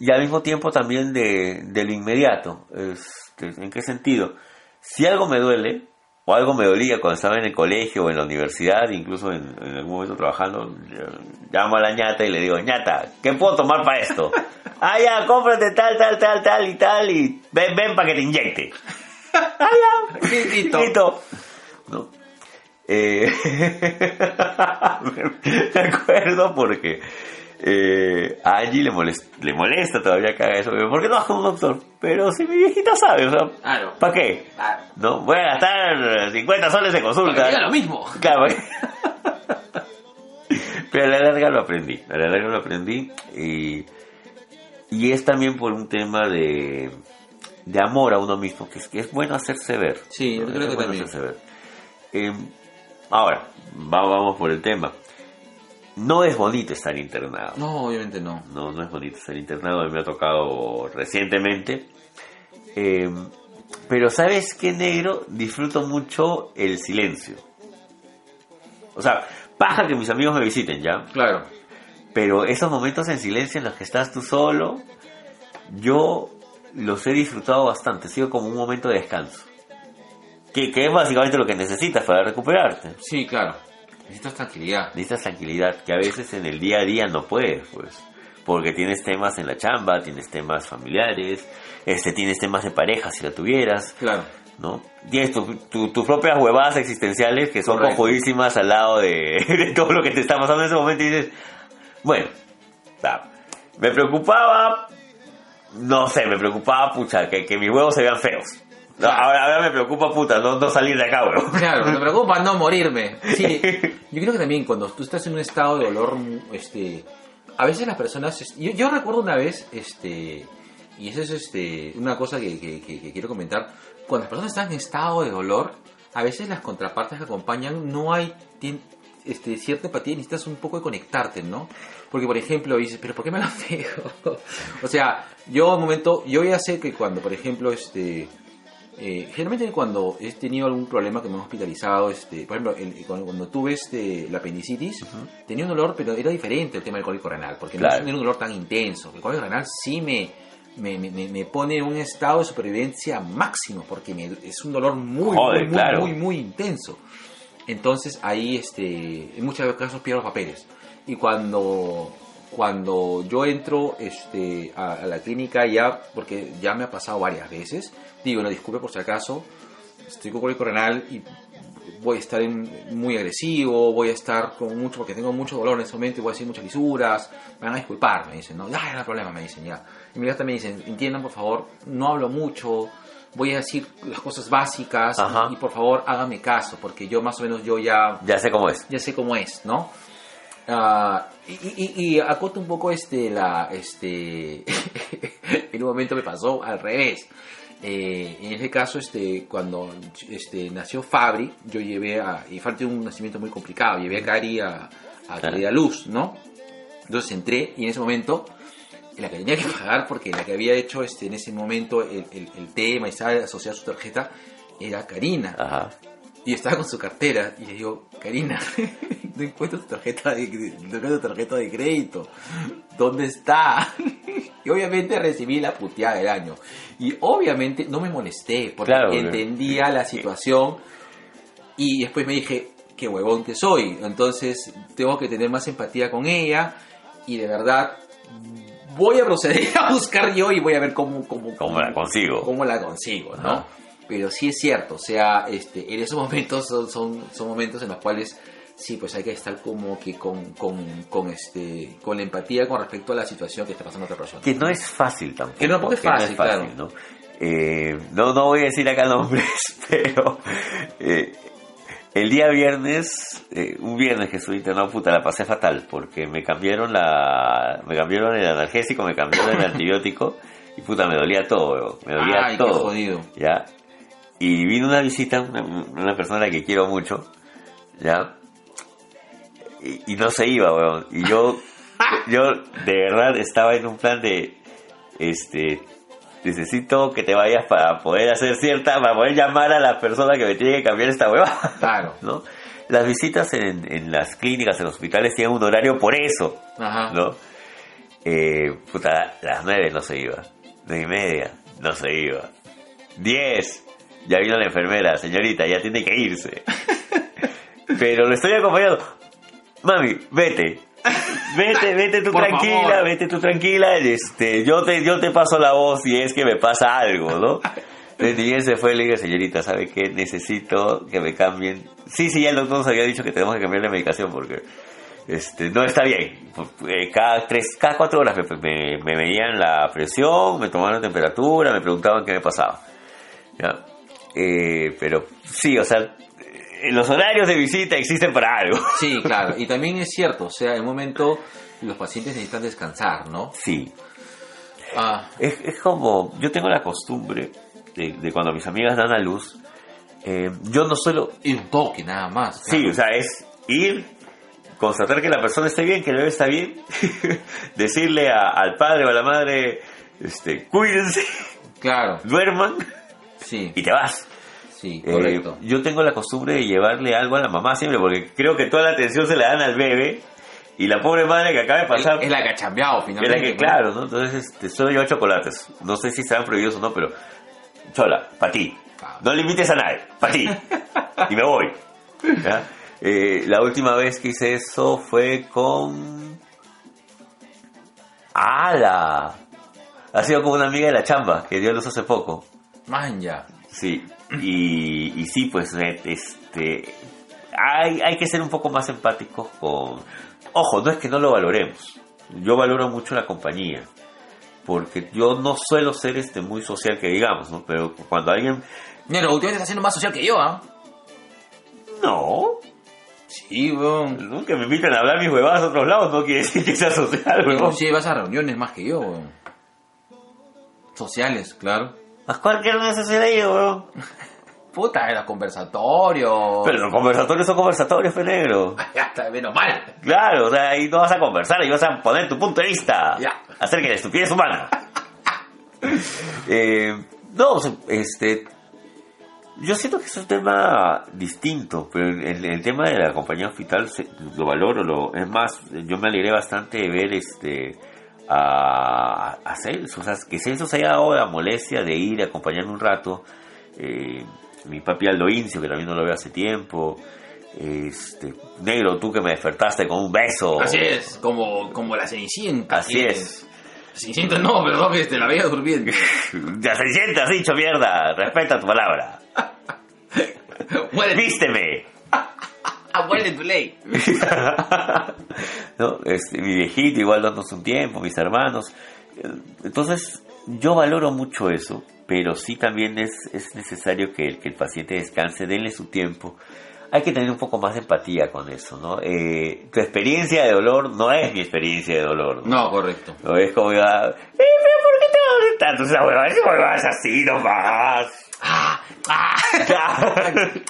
y al mismo tiempo también de, de lo inmediato. Este, ¿en qué sentido? Si algo me duele, o algo me dolía cuando estaba en el colegio o en la universidad, incluso en, en algún momento trabajando, llamo a la ñata y le digo, ñata, ¿qué puedo tomar para esto? Ah, ya, cómprate tal, tal, tal, tal y tal y ven, ven para que te inyecte. Ah, ya. Listo. Listo. No. Eh, me acuerdo porque eh, a Angie le molesta, le molesta todavía que haga eso. ¿Por qué no vas con un doctor? Pero si mi viejita sabe, o sea, claro. ¿Para qué? Claro. No, voy a gastar cincuenta soles de consulta. Para que diga lo mismo. Claro. Pero a la larga lo aprendí. A la larga lo aprendí y... Y es también por un tema de, de amor a uno mismo, que es, que es bueno hacerse ver. Sí, yo creo es que bueno también. Hacerse ver. Eh, ahora, va, vamos por el tema. No es bonito estar internado. No, obviamente no. No, no es bonito estar internado. A mí me ha tocado recientemente. Eh, pero ¿sabes qué, negro? Disfruto mucho el silencio. O sea, paja que mis amigos me visiten, ¿ya? Claro. Pero esos momentos en silencio en los que estás tú solo, yo los he disfrutado bastante. Ha sido como un momento de descanso. Que, que es básicamente lo que necesitas para recuperarte. Sí, claro. Necesitas tranquilidad. Necesitas tranquilidad, que a veces en el día a día no puedes, pues. Porque tienes temas en la chamba, tienes temas familiares, este, tienes temas de pareja si la tuvieras. Claro. ¿No? Tienes tus tu, tu propias huevadas existenciales que son cojudísimas al lado de, de todo lo que te está pasando en ese momento y dices... Bueno, me preocupaba, no sé, me preocupaba, pucha, que, que mis huevos se vean feos. No, ahora, ahora me preocupa, puta, no, no salir de acá, bro. Claro, me preocupa no morirme. Sí, yo creo que también cuando tú estás en un estado de dolor, este, a veces las personas... Yo, yo recuerdo una vez, este, y eso es este, una cosa que, que, que, que quiero comentar, cuando las personas están en estado de dolor, a veces las contrapartes que acompañan no hay... Tien, Este, cierta empatía, necesitas un poco de conectarte, ¿no? Porque, por ejemplo, dices, ¿pero por qué me lo dejo? O sea, yo un momento, yo ya sé que cuando, por ejemplo, este, eh, generalmente cuando he tenido algún problema que me han hospitalizado, este, por ejemplo, el, cuando, cuando tuve este, la apendicitis, uh-huh. tenía un dolor, pero era diferente el tema del cólico renal, porque claro. no era un dolor tan intenso. El cólico renal sí me, me, me, me pone en un estado de supervivencia máximo, porque me, es un dolor muy, Joder, muy, claro. muy, muy, muy intenso. Entonces ahí este, en muchos casos pierdo los papeles. Y cuando, cuando yo entro este, a, a la clínica ya, porque ya me ha pasado varias veces, digo, no, disculpe por si acaso, estoy con cólico renal y voy a estar en, muy agresivo, voy a estar con mucho, porque tengo mucho dolor en ese momento y voy a hacer muchas lisuras, me van a disculpar, me dicen, no, ya no hay problema, me dicen ya. Y mi también me dicen, entiendan por favor, no hablo mucho, voy a decir las cosas básicas y, y por favor hágame caso porque yo más o menos yo ya ya sé cómo es ya sé cómo es no uh, y, y, y acoto un poco este la este en un momento me pasó al revés eh, en ese caso este cuando este nació Fabri yo llevé a y Fabri tuvo un nacimiento muy complicado llevé a Cari a a que diera luz no entonces entré y en ese momento la que tenía que pagar porque la que había hecho este en ese momento el, el, el tema y estaba asociada a su tarjeta era Karina. Ajá. Y estaba con su cartera y le digo, Karina, no encuentro tu tarjeta de, no encuentro tu tarjeta de crédito, ¿dónde está? Y obviamente recibí la puteada del año y obviamente no me molesté porque claro, entendía bien. La situación y después me dije, qué huevón que soy, entonces tengo que tener más empatía con ella y de verdad voy a proceder a buscar yo y voy a ver cómo, cómo, cómo la consigo. Cómo la consigo, ¿no? Ajá. Pero sí es cierto, o sea, este, en esos momentos son, son, son momentos en los cuales sí, pues hay que estar como que con, con, con, este, con la empatía con respecto a la situación que está pasando otra persona. Que no es fácil tampoco. Que no, porque es fácil, no es fácil, claro. ¿No? Eh, no, no voy a decir acá nombres, pero eh, el día viernes, eh, un viernes que estuve internado, puta, la pasé fatal, porque me cambiaron la, me cambiaron el analgésico, me cambiaron el antibiótico, y puta, me dolía todo, me dolía Ay, todo. Qué jodido. ¿Ya? Y vino una visita, una, una persona a la que quiero mucho, ¿ya? Y, y no se iba, weón. Y yo, yo de verdad estaba en un plan de, este... necesito que te vayas para poder hacer cierta, para poder llamar a la persona que me tiene que cambiar esta huevada. Claro. ¿No? Las visitas en, en las clínicas, en los hospitales, tienen un horario por eso. Ajá. ¿No? Eh, puta, las nueve no se iba. Nueve y media no se iba. Diez. Ya vino la enfermera. Señorita, ya tiene que irse. Pero lo estoy acompañando. Mami, vete. Vete, vete tú por tranquila, favor. vete tú tranquila, este, yo te, yo te paso la voz si es que me pasa algo, ¿no? Entonces Miguel se fue y le dije, señorita, ¿sabe qué? Necesito que me cambien. Sí, sí, ya el doctor nos había dicho que tenemos que cambiar la medicación porque, este, no está bien. Cada tres, cada cuatro horas me, me, me medían la presión, me tomaban la temperatura, me preguntaban qué me pasaba. ¿Ya? Eh, pero sí, o sea, los horarios de visita existen para algo. Sí, claro. Y también es cierto, o sea, en un momento los pacientes necesitan descansar, ¿no? Sí. Ah. Es, es como, yo tengo la costumbre de, de cuando mis amigas dan a luz, eh, yo no suelo... ir un toque, nada más. Claro. Sí, o sea, es ir, constatar que la persona esté bien, que el bebé está bien, decirle a, al padre o a la madre, este, cuídense, claro, duerman, sí, y te vas. Sí, correcto. Eh, yo tengo la costumbre de llevarle algo a la mamá siempre, porque creo que toda la atención se la dan al bebé y la pobre madre que acaba de pasar es la que ha chambeado finalmente. Es la que, claro, ¿no? Entonces, este, solo llevo chocolates. No sé si estarán prohibidos o no, pero chola, para ti. No le invites a nadie, para ti. Y me voy. ¿Ya? Eh, la última vez que hice eso fue con... ¡Ala! Ha sido con una amiga de la chamba que dio luz hace poco. Man, ya. Sí. Y, y sí, pues este hay, hay que ser un poco más empáticos con... Ojo, no es que no lo valoremos. Yo valoro mucho la compañía, porque yo no suelo ser este muy social que digamos, ¿no? Pero cuando alguien... Pero últimamente está siendo más social que yo, ¿ah? ¿eh? No. Sí, weón. ¿No? Que me invitan a hablar mis huevadas a otros lados no quiere decir que sea social, weón. Sí, vas a reuniones más que yo, weón. Sociales, claro. ¿A cualquier necesidad yo, bro? Puta, los conversatorios. Pero los conversatorios son conversatorios, fe negro. Ya está, menos mal. Claro, o sea, ahí no vas a conversar, ahí vas a poner tu punto de vista. Ya. Acerca de la estupidez humana. eh, no, este... Yo siento que es un tema distinto, pero el, el tema de la compañía hospital se, lo valoro. Lo, es más, yo me alegré bastante de ver este... a hacer, o sea, que Celso se haya dado la molestia de ir a acompañarme un rato. Eh, mi papi Aldo Incio, que también no lo veo hace tiempo. Este, negro, tú que me despertaste con un beso. Así es, como, como la Cenicienta. Así ¿sí? es. Cenicienta no, perdón, este, la veía durmiendo. La Cenicienta, has dicho mierda, respeta tu palabra. Vísteme. Abuelo tu ley. No, este, mi viejito igual dándonos un tiempo, mis hermanos. Entonces, yo valoro mucho eso, pero sí también es, es necesario que el, que el paciente descanse, denle su tiempo. Hay que tener un poco más de empatía con eso, ¿no? Eh, tu experiencia de dolor no es mi experiencia de dolor. No, no correcto. No es como, eh, pero ¿por qué te duele tanto? O sea, bueno, es como vas así nomás. ¡Ah! ¡Ah! Claro.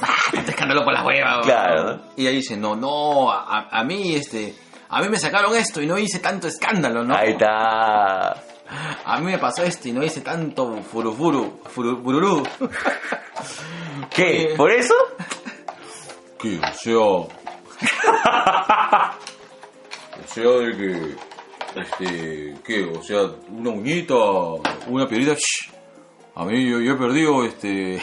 ¡Ah! Escándalo por las huevas. Claro. Y ahí dice, no, no, a, a mí este, a mí me sacaron esto y no hice tanto escándalo, ¿no? Ahí está. A mí me pasó esto y no hice tanto furufuru, fururú. ¿Qué? ¿Por eso? Que yo o sea de que este, ¿qué? O sea, una uñita, una piedrita. Shh. A mí yo, yo he perdido este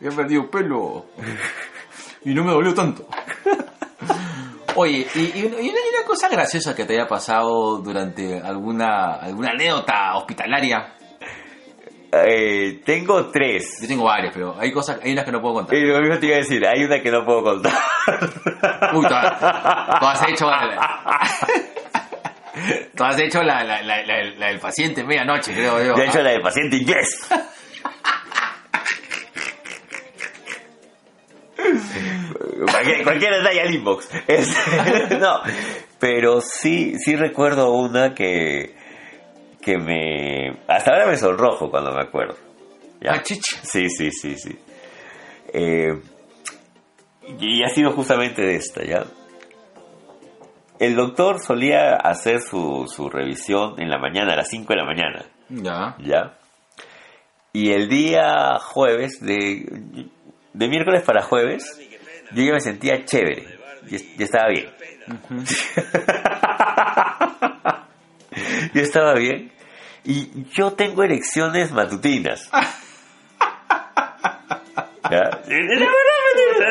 yo he perdido pelo y no me dolió tanto. Oye, y, y, y, una, y una cosa graciosa que te haya pasado durante alguna alguna anécdota hospitalaria? Eh, tengo tres. Yo tengo varias, pero hay cosas, hay unas que no puedo contar. Eh, lo mismo te iba a decir, hay una que no puedo contar. Uy, todas, todas he hecho todas he hecho la, la, la, la, la del paciente medianoche, creo yo. Yo he hecho la del paciente inglés. Cualquiera está ahí al inbox. Es, no, pero sí, sí recuerdo una que que me... Hasta ahora me sonrojo cuando me acuerdo. ¿Ya? Ah, chicha. Sí, sí, sí, sí. Eh, y ha sido justamente de esta, ¿ya? El doctor solía hacer su, su revisión en la mañana, a las cinco de la mañana. Ya. ¿Ya? Y el día jueves, de, de miércoles para jueves, yo ya me sentía chévere. Ya, ya estaba bien. Uh-huh. Yo estaba bien. Y yo tengo erecciones matutinas. ¿Ya?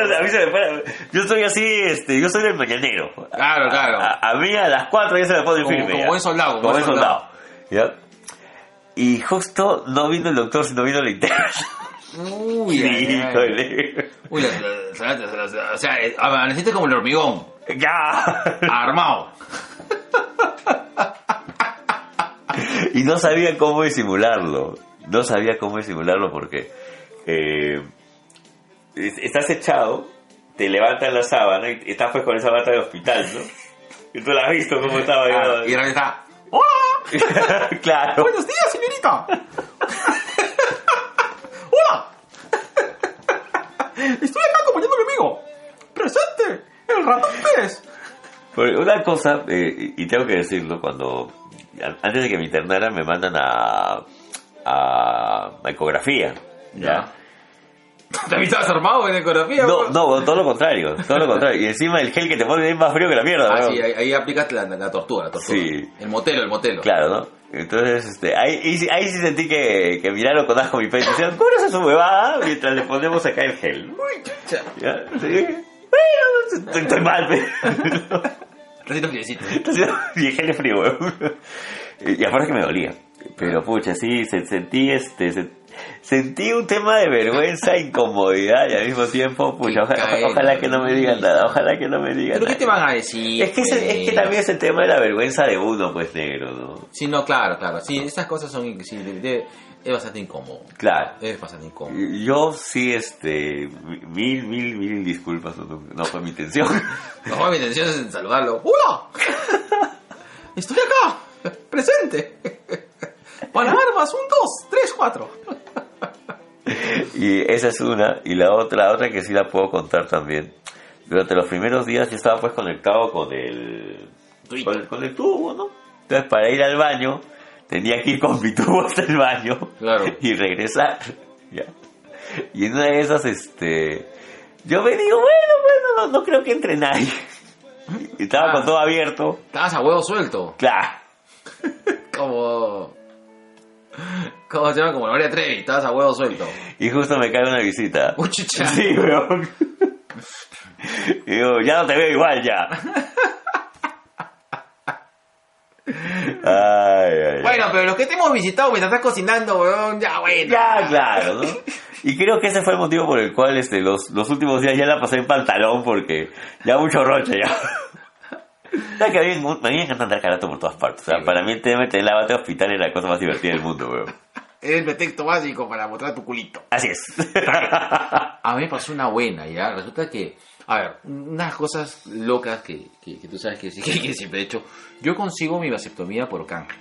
A mí se me para. Yo soy así, este, yo soy del mañanero. Claro, claro. A, a, a mí a las cuatro ya se me pone como, firme. Como buen soldado. Como buen soldado. soldado. ¿Ya? Y justo no vino el doctor, sino vino la interna. Uy, híjole. Uy, la, la, la, la, la, o sea, amaneciste como el hormigón. Ya. Armado. Y no sabía cómo disimularlo. No sabía cómo disimularlo porque eh, estás echado, te levantan la sábana y estás pues con esa bata de hospital, ¿no? Y tú la has visto cómo estaba. Ah, y ahora está. ¡Hola! Claro. ¡Buenos días, señorita! ¡Hola! Estoy acá acompañando a mi amigo. ¡Presente! ¡El ratón Pérez! Una cosa, eh, y tengo que decirlo, cuando... Antes de que me internara me mandan a a, a ecografía. ¿Ya? ¿Te estabas armado en ecografía? No, no, todo lo contrario, todo lo contrario. Y encima el gel que te pone es más frío que la mierda. Ah, ¿no? Sí, ahí, ahí aplicas la, la tortura, la tortura. Sí. El motelo, el motelo. Claro, ¿no? Entonces, este, ahí, ahí sí sentí que, que miraron con asco mi pecho y decían, cúbrase su huevada mientras le ponemos acá el gel. Uy, chucha. ¿Ya? Sí. Bueno, estoy, estoy mal, pero... Está haciendo viejero frío, y aparte que me dolía. Pero pucha, sí, se, sentí este se, sentí un tema de vergüenza, incomodidad y al mismo tiempo, pucha, ojalá, caer, ojalá que no me digan nada, ojalá que no me digan nada. ¿Pero qué te van a decir? Es que, pues... es, es que también es el tema de la vergüenza de uno, pues, negro, ¿no? Sí, no, claro, claro. Sí, no. Esas cosas son... Sí, de, de, es bastante incómodo. Claro. Es bastante incómodo. Yo sí, este... Mil, mil, mil disculpas. No, no fue mi intención. No fue mi intención es saludarlo. ¡Hola! ¡Estoy acá! ¡Presente! Para armas, un, dos, tres, cuatro. Y esa es una. Y la otra, la otra que sí la puedo contar también. Durante los primeros días yo estaba pues conectado con el... Con el, con el tubo, ¿no? Entonces para ir al baño... Tenía que ir con mi tubo hasta el baño, claro. Y regresar. ¿Ya? Y en una de esas, este, yo me digo, bueno, bueno, no, no creo que entre nadie. Y estaba ah, con todo abierto. Estabas a huevo suelto. Claro. Como, ¿cómo se llama? Como Gloria Trevi, estabas a huevo suelto. Y justo me cae una visita. Uy, chicha. Sí, weón. Y digo, ya no te veo igual, ya. Ay, ay, bueno, ay. Pero los que te hemos visitado mientras estás cocinando, weón, ya, bueno. Ya, claro, ¿no? Y creo que ese fue el motivo por el cual este, los, los últimos días ya la pasé en pantalón porque ya mucho roche ya. O sea, que a mí me encanta andar carato por todas partes. O sea, sí, para bueno. Mí el meter la bata de hospital es la cosa más divertida del mundo, weón. Es el pretexto básico para mostrar tu culito. Así es. A mí me pasó una buena, ya. Resulta que... A ver, unas cosas locas que, que, que tú sabes que, que, que siempre he hecho. Yo consigo mi vasectomía por canje.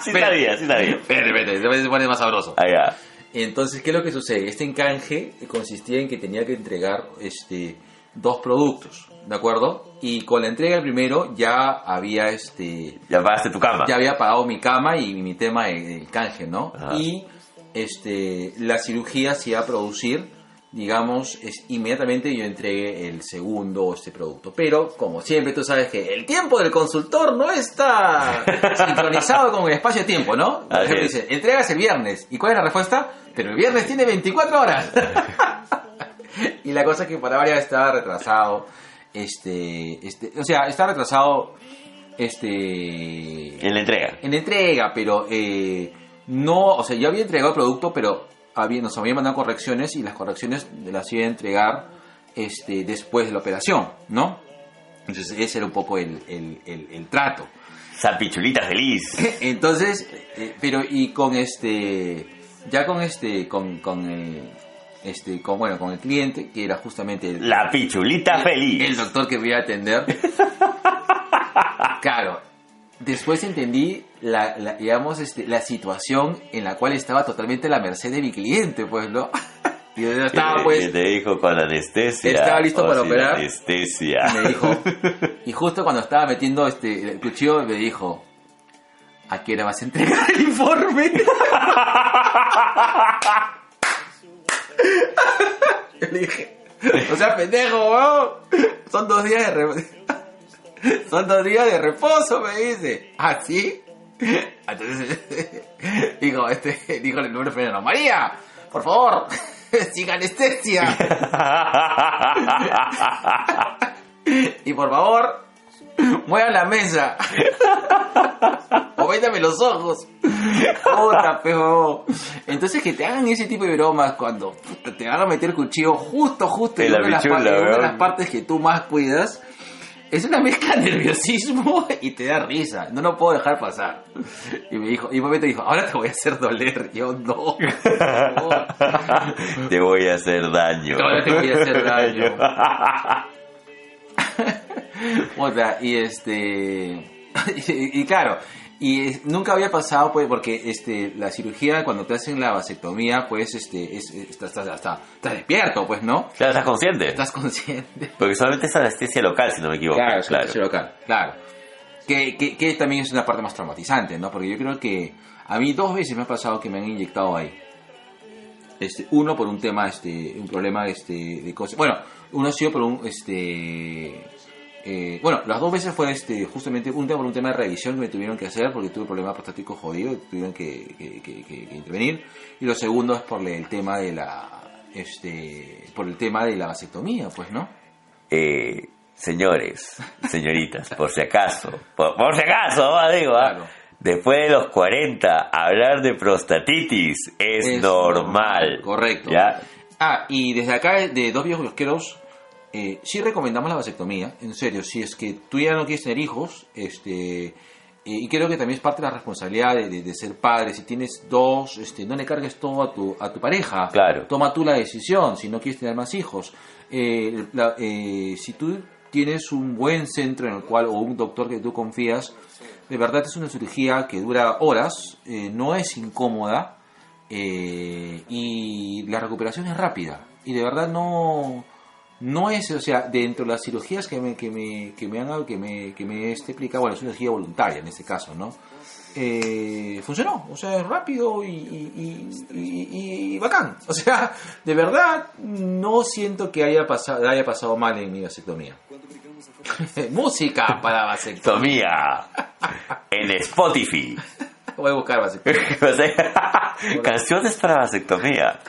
Sí, está bien, sí, está bien. Espérate, espérate, se pone más sabroso. Ah, ya. Entonces, ¿qué es lo que sucede? Este encanje consistía en que tenía que entregar este dos productos, ¿de acuerdo? Y con la entrega del primero ya había este... Ya pagaste tu cama. Ya había pagado mi cama y mi tema del canje, ¿no? Ajá. Y este la cirugía se iba a producir... digamos, es, inmediatamente yo entregué el segundo este producto. Pero, como siempre, tú sabes que el tiempo del consultor no está sincronizado con el espacio-tiempo, ¿no? Por ejemplo, dice, entregas el viernes. ¿Y cuál es la respuesta? Pero el viernes tiene veinticuatro horas. Y la cosa es que para varias estaba retrasado. Este, este, o sea, está retrasado este en la entrega. En la entrega, pero eh, no, o sea, ya había entregado el producto, pero había, nos habían mandado correcciones y las correcciones las iba a entregar este después de la operación, ¿no? Entonces ese era un poco el, el, el, el trato. Zapichulita feliz. Entonces, eh, pero y con este, ya con este, con, con eh, Este, con, bueno, con el cliente, que era justamente el, la pichulita el, feliz, el doctor que voy a atender. Claro, después entendí la, la, digamos, este, la situación en la cual estaba totalmente a la merced de mi cliente, pues, ¿no? Y yo estaba, pues, te dijo con anestesia, estaba listo para operar, anestesia. Me dijo, y justo cuando estaba metiendo este, el cuchillo, me dijo: ¿a qué hora vas a entregar el informe? Yo le dije, o sea, pendejo, weón, son dos días de re... son dos días de reposo, me dice. ¿Ah, sí? Entonces dijo, este, dijo el número de no, María, por favor, sin anestesia. Y por favor, muevan la mesa. O véndame los ojos. Puta, pejo. Entonces que te hagan ese tipo de bromas cuando puta, te van a meter cuchillo justo, justo en, en, la una, bichula, de las, en una de las partes que tú más cuidas. Es una mezcla de nerviosismo y te da risa. No lo puedo dejar pasar. Y me dijo, y un momento dijo, ahora te voy a hacer doler. Yo no. Te voy a hacer daño. Ahora te voy a hacer daño. O sea, y este... y, y claro, y es, nunca había pasado, pues, porque este, la cirugía, cuando te hacen la vasectomía, pues, este, es, estás, estás, estás, estás despierto, pues, ¿no? Claro, estás consciente. Estás consciente. Porque solamente es anestesia local, si no me equivoco. Claro, es claro. Anestesia local, claro. Que, que, que también es una parte más traumatizante, ¿no? Porque yo creo que a mí dos veces me ha pasado que me han inyectado ahí. Este, uno por un tema, este, un problema, este, de cosas. Bueno, uno ha sido por un, este... Eh, bueno, las dos veces fue este justamente un tema por un tema de revisión que me tuvieron que hacer porque tuve problemas prostáticos jodidos, tuvieron que, que, que, que, que intervenir. Y lo segundo es por el tema de la este por el tema de la vasectomía, pues, ¿no? Eh, señores, señoritas, por si acaso, por, por si acaso, digo, ¿ah? Claro. Después de los cuarenta, hablar de prostatitis es, es normal. normal. Correcto. ¿Ya? Ah, y desde acá de Dos Viejos Kiosqueros. Eh, sí recomendamos la vasectomía, en serio, si es que tú ya no quieres tener hijos, este eh, y creo que también es parte de la responsabilidad de, de, de ser padre, si tienes dos, este no le cargues todo a tu a tu pareja, claro. Toma tú la decisión, si no quieres tener más hijos, eh, la, eh, si tú tienes un buen centro en el cual, o un doctor que tú confías, de verdad es una cirugía que dura horas, eh, no es incómoda, eh, y la recuperación es rápida, y de verdad no... No es, o sea, dentro de las cirugías que me que me que me han dado, que me que me este explica, bueno, es una cirugía voluntaria en este caso, ¿no? Eh, funcionó, o sea, es rápido y, y, y, y, y bacán, o sea, de verdad no siento que haya pasado haya pasado mal en mi vasectomía. Música para vasectomía en Spotify. Voy a buscar vasectomía. Canciones para vasectomía.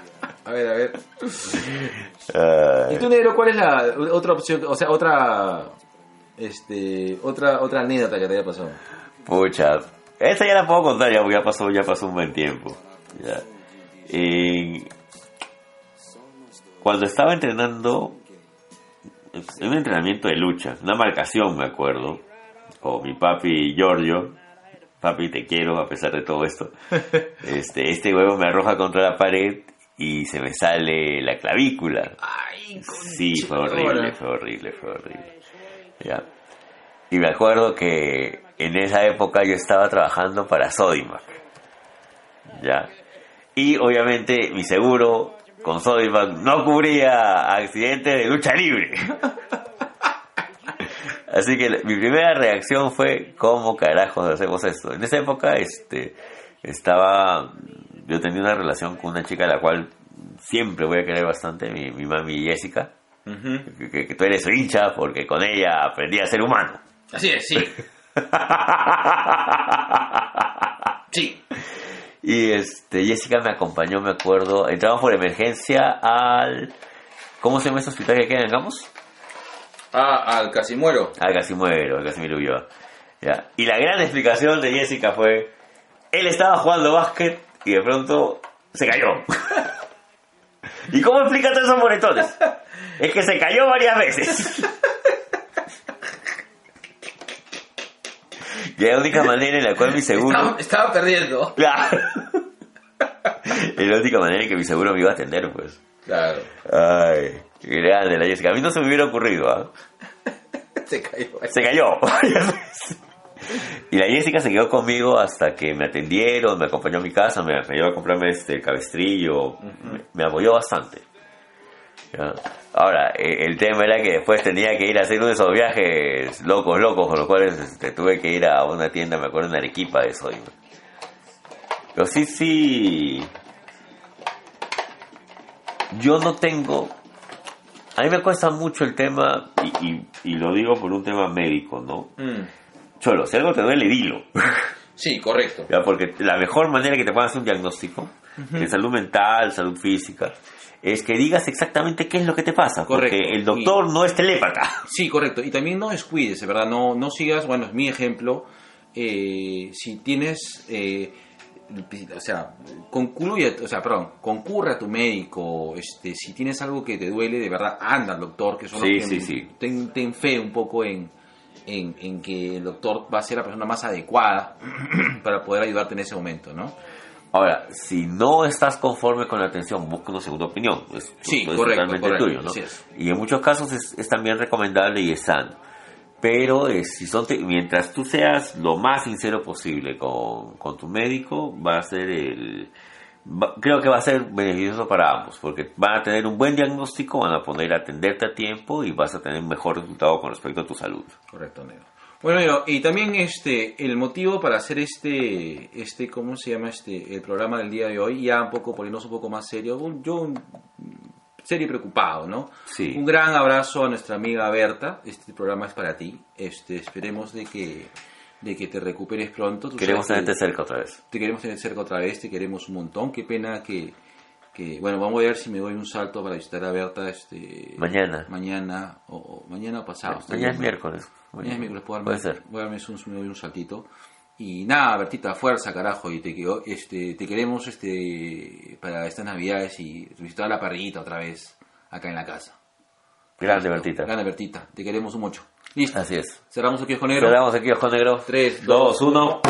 A ver, a ver. Uh, ¿Y tú, Negro, cuál es la otra opción? O sea, otra este, otra otra anécdota que te haya pasado. Pucha, esta ya la puedo contar ya, porque ya pasó, ya pasó un buen tiempo. Ya. Eh, cuando estaba entrenando, en un entrenamiento de lucha, una marcación, me acuerdo, con mi papi Giorgio. Papi, te quiero a pesar de todo esto. Este, este huevo me arroja contra la pared. Y se me sale la clavícula. Ay, sí, fue horrible, fue horrible, fue horrible. Ya. Y me acuerdo que en esa época yo estaba trabajando para Sodimac. Ya. Y obviamente mi seguro con Sodimac no cubría accidentes de lucha libre. Así que mi primera reacción fue, ¿cómo carajos hacemos esto? En esa época este estaba... Yo tenía una relación con una chica a la cual siempre voy a querer bastante, mi, mi mami Jessica. Uh-huh. que, que, que tú eres su hincha porque con ella aprendí a ser humano. Así es, sí. Sí. Y este, Jessica me acompañó, me acuerdo. Entramos por emergencia al... ¿Cómo se llama ese hospital que queda en Gamos? Ah, al Casimuero. Al Casimuero, al Casimiro Ulloa. Ya. Y la gran explicación de Jessica fue: él estaba jugando básquet y de pronto se cayó. ¿Y cómo explica todos esos moretones? Es que se cayó varias veces. Y la única manera en la cual mi seguro... Estaba, estaba perdiendo. Claro. Es la única manera en que mi seguro me iba a atender, pues. Claro. Ay, qué grande la Jessica. A mí no se me hubiera ocurrido, ¿ah? ¿eh? Se cayó. Se cayó varias veces. Y la Jessica se quedó conmigo hasta que me atendieron, me acompañó a mi casa, me ayudó a comprarme este, el cabestrillo, uh-huh. me, me apoyó bastante. ¿Ya? Ahora, el tema era que después tenía que ir a hacer uno de esos viajes locos, locos, con los cuales este, tuve que ir a una tienda, me acuerdo, en Arequipa de eso. Pero sí, sí... Yo no tengo... A mí me cuesta mucho el tema, y, y, y lo digo por un tema médico, ¿no? Mm. Cholo, si algo te duele, dilo. Sí, correcto. ¿Ya? Porque la mejor manera que te puedan hacer un diagnóstico, uh-huh. de salud mental, salud física, es que digas exactamente qué es lo que te pasa. Correcto. Porque el doctor y... no es telépata. Sí, correcto. Y también no descuides, ¿verdad? No, no sigas, bueno, es mi ejemplo. Eh, si tienes, eh, o sea, concluye, o sea, perdón, concurra a tu médico. Este, si tienes algo que te duele, de verdad, anda al doctor, que son sí, los que sí, sí. Ten, ten fe un poco en... En, en que el doctor va a ser la persona más adecuada para poder ayudarte en ese momento, ¿no? Ahora, si no estás conforme con la atención, busca una segunda opinión. Es, sí, es correcto, totalmente correcto, tuyo, ¿no? Sí es. Y en muchos casos es, es también recomendable y es sano. Pero eh, si son te- mientras tú seas lo más sincero posible con, con tu médico, va a ser el... Va, creo que va a ser beneficioso para ambos, porque van a tener un buen diagnóstico, van a poder atenderte a tiempo y vas a tener mejor resultado con respecto a tu salud. Correcto, Nero. Bueno, Nero, y también este el motivo para hacer este, este ¿cómo se llama? este el programa del día de hoy, ya un poco poniéndonos un poco más serio, yo serio y preocupado, ¿no? Sí. Un gran abrazo a nuestra amiga Berta, este programa es para ti, este esperemos de que... de que te recuperes pronto. Tú queremos tenerte cerca otra vez. Te queremos tener cerca otra vez, te queremos un montón. Qué pena que, que... Bueno, vamos a ver si me doy un salto para visitar a Berta este mañana. Mañana o, o mañana o pasado. Mañana, mañana es miércoles. Mañana es miércoles, puedo darme, puede ser. Voy a darme un, me doy un saltito. Y nada, Bertita, fuerza, carajo. Y te, este, te queremos este para estas navidades y visitar la parrillita otra vez acá en la casa. Grande, Bertita. Grande, Bertita. Te queremos mucho. Listo. Así es. Cerramos el kiosco negro. Cerramos el kiosco negro. tres, dos, uno.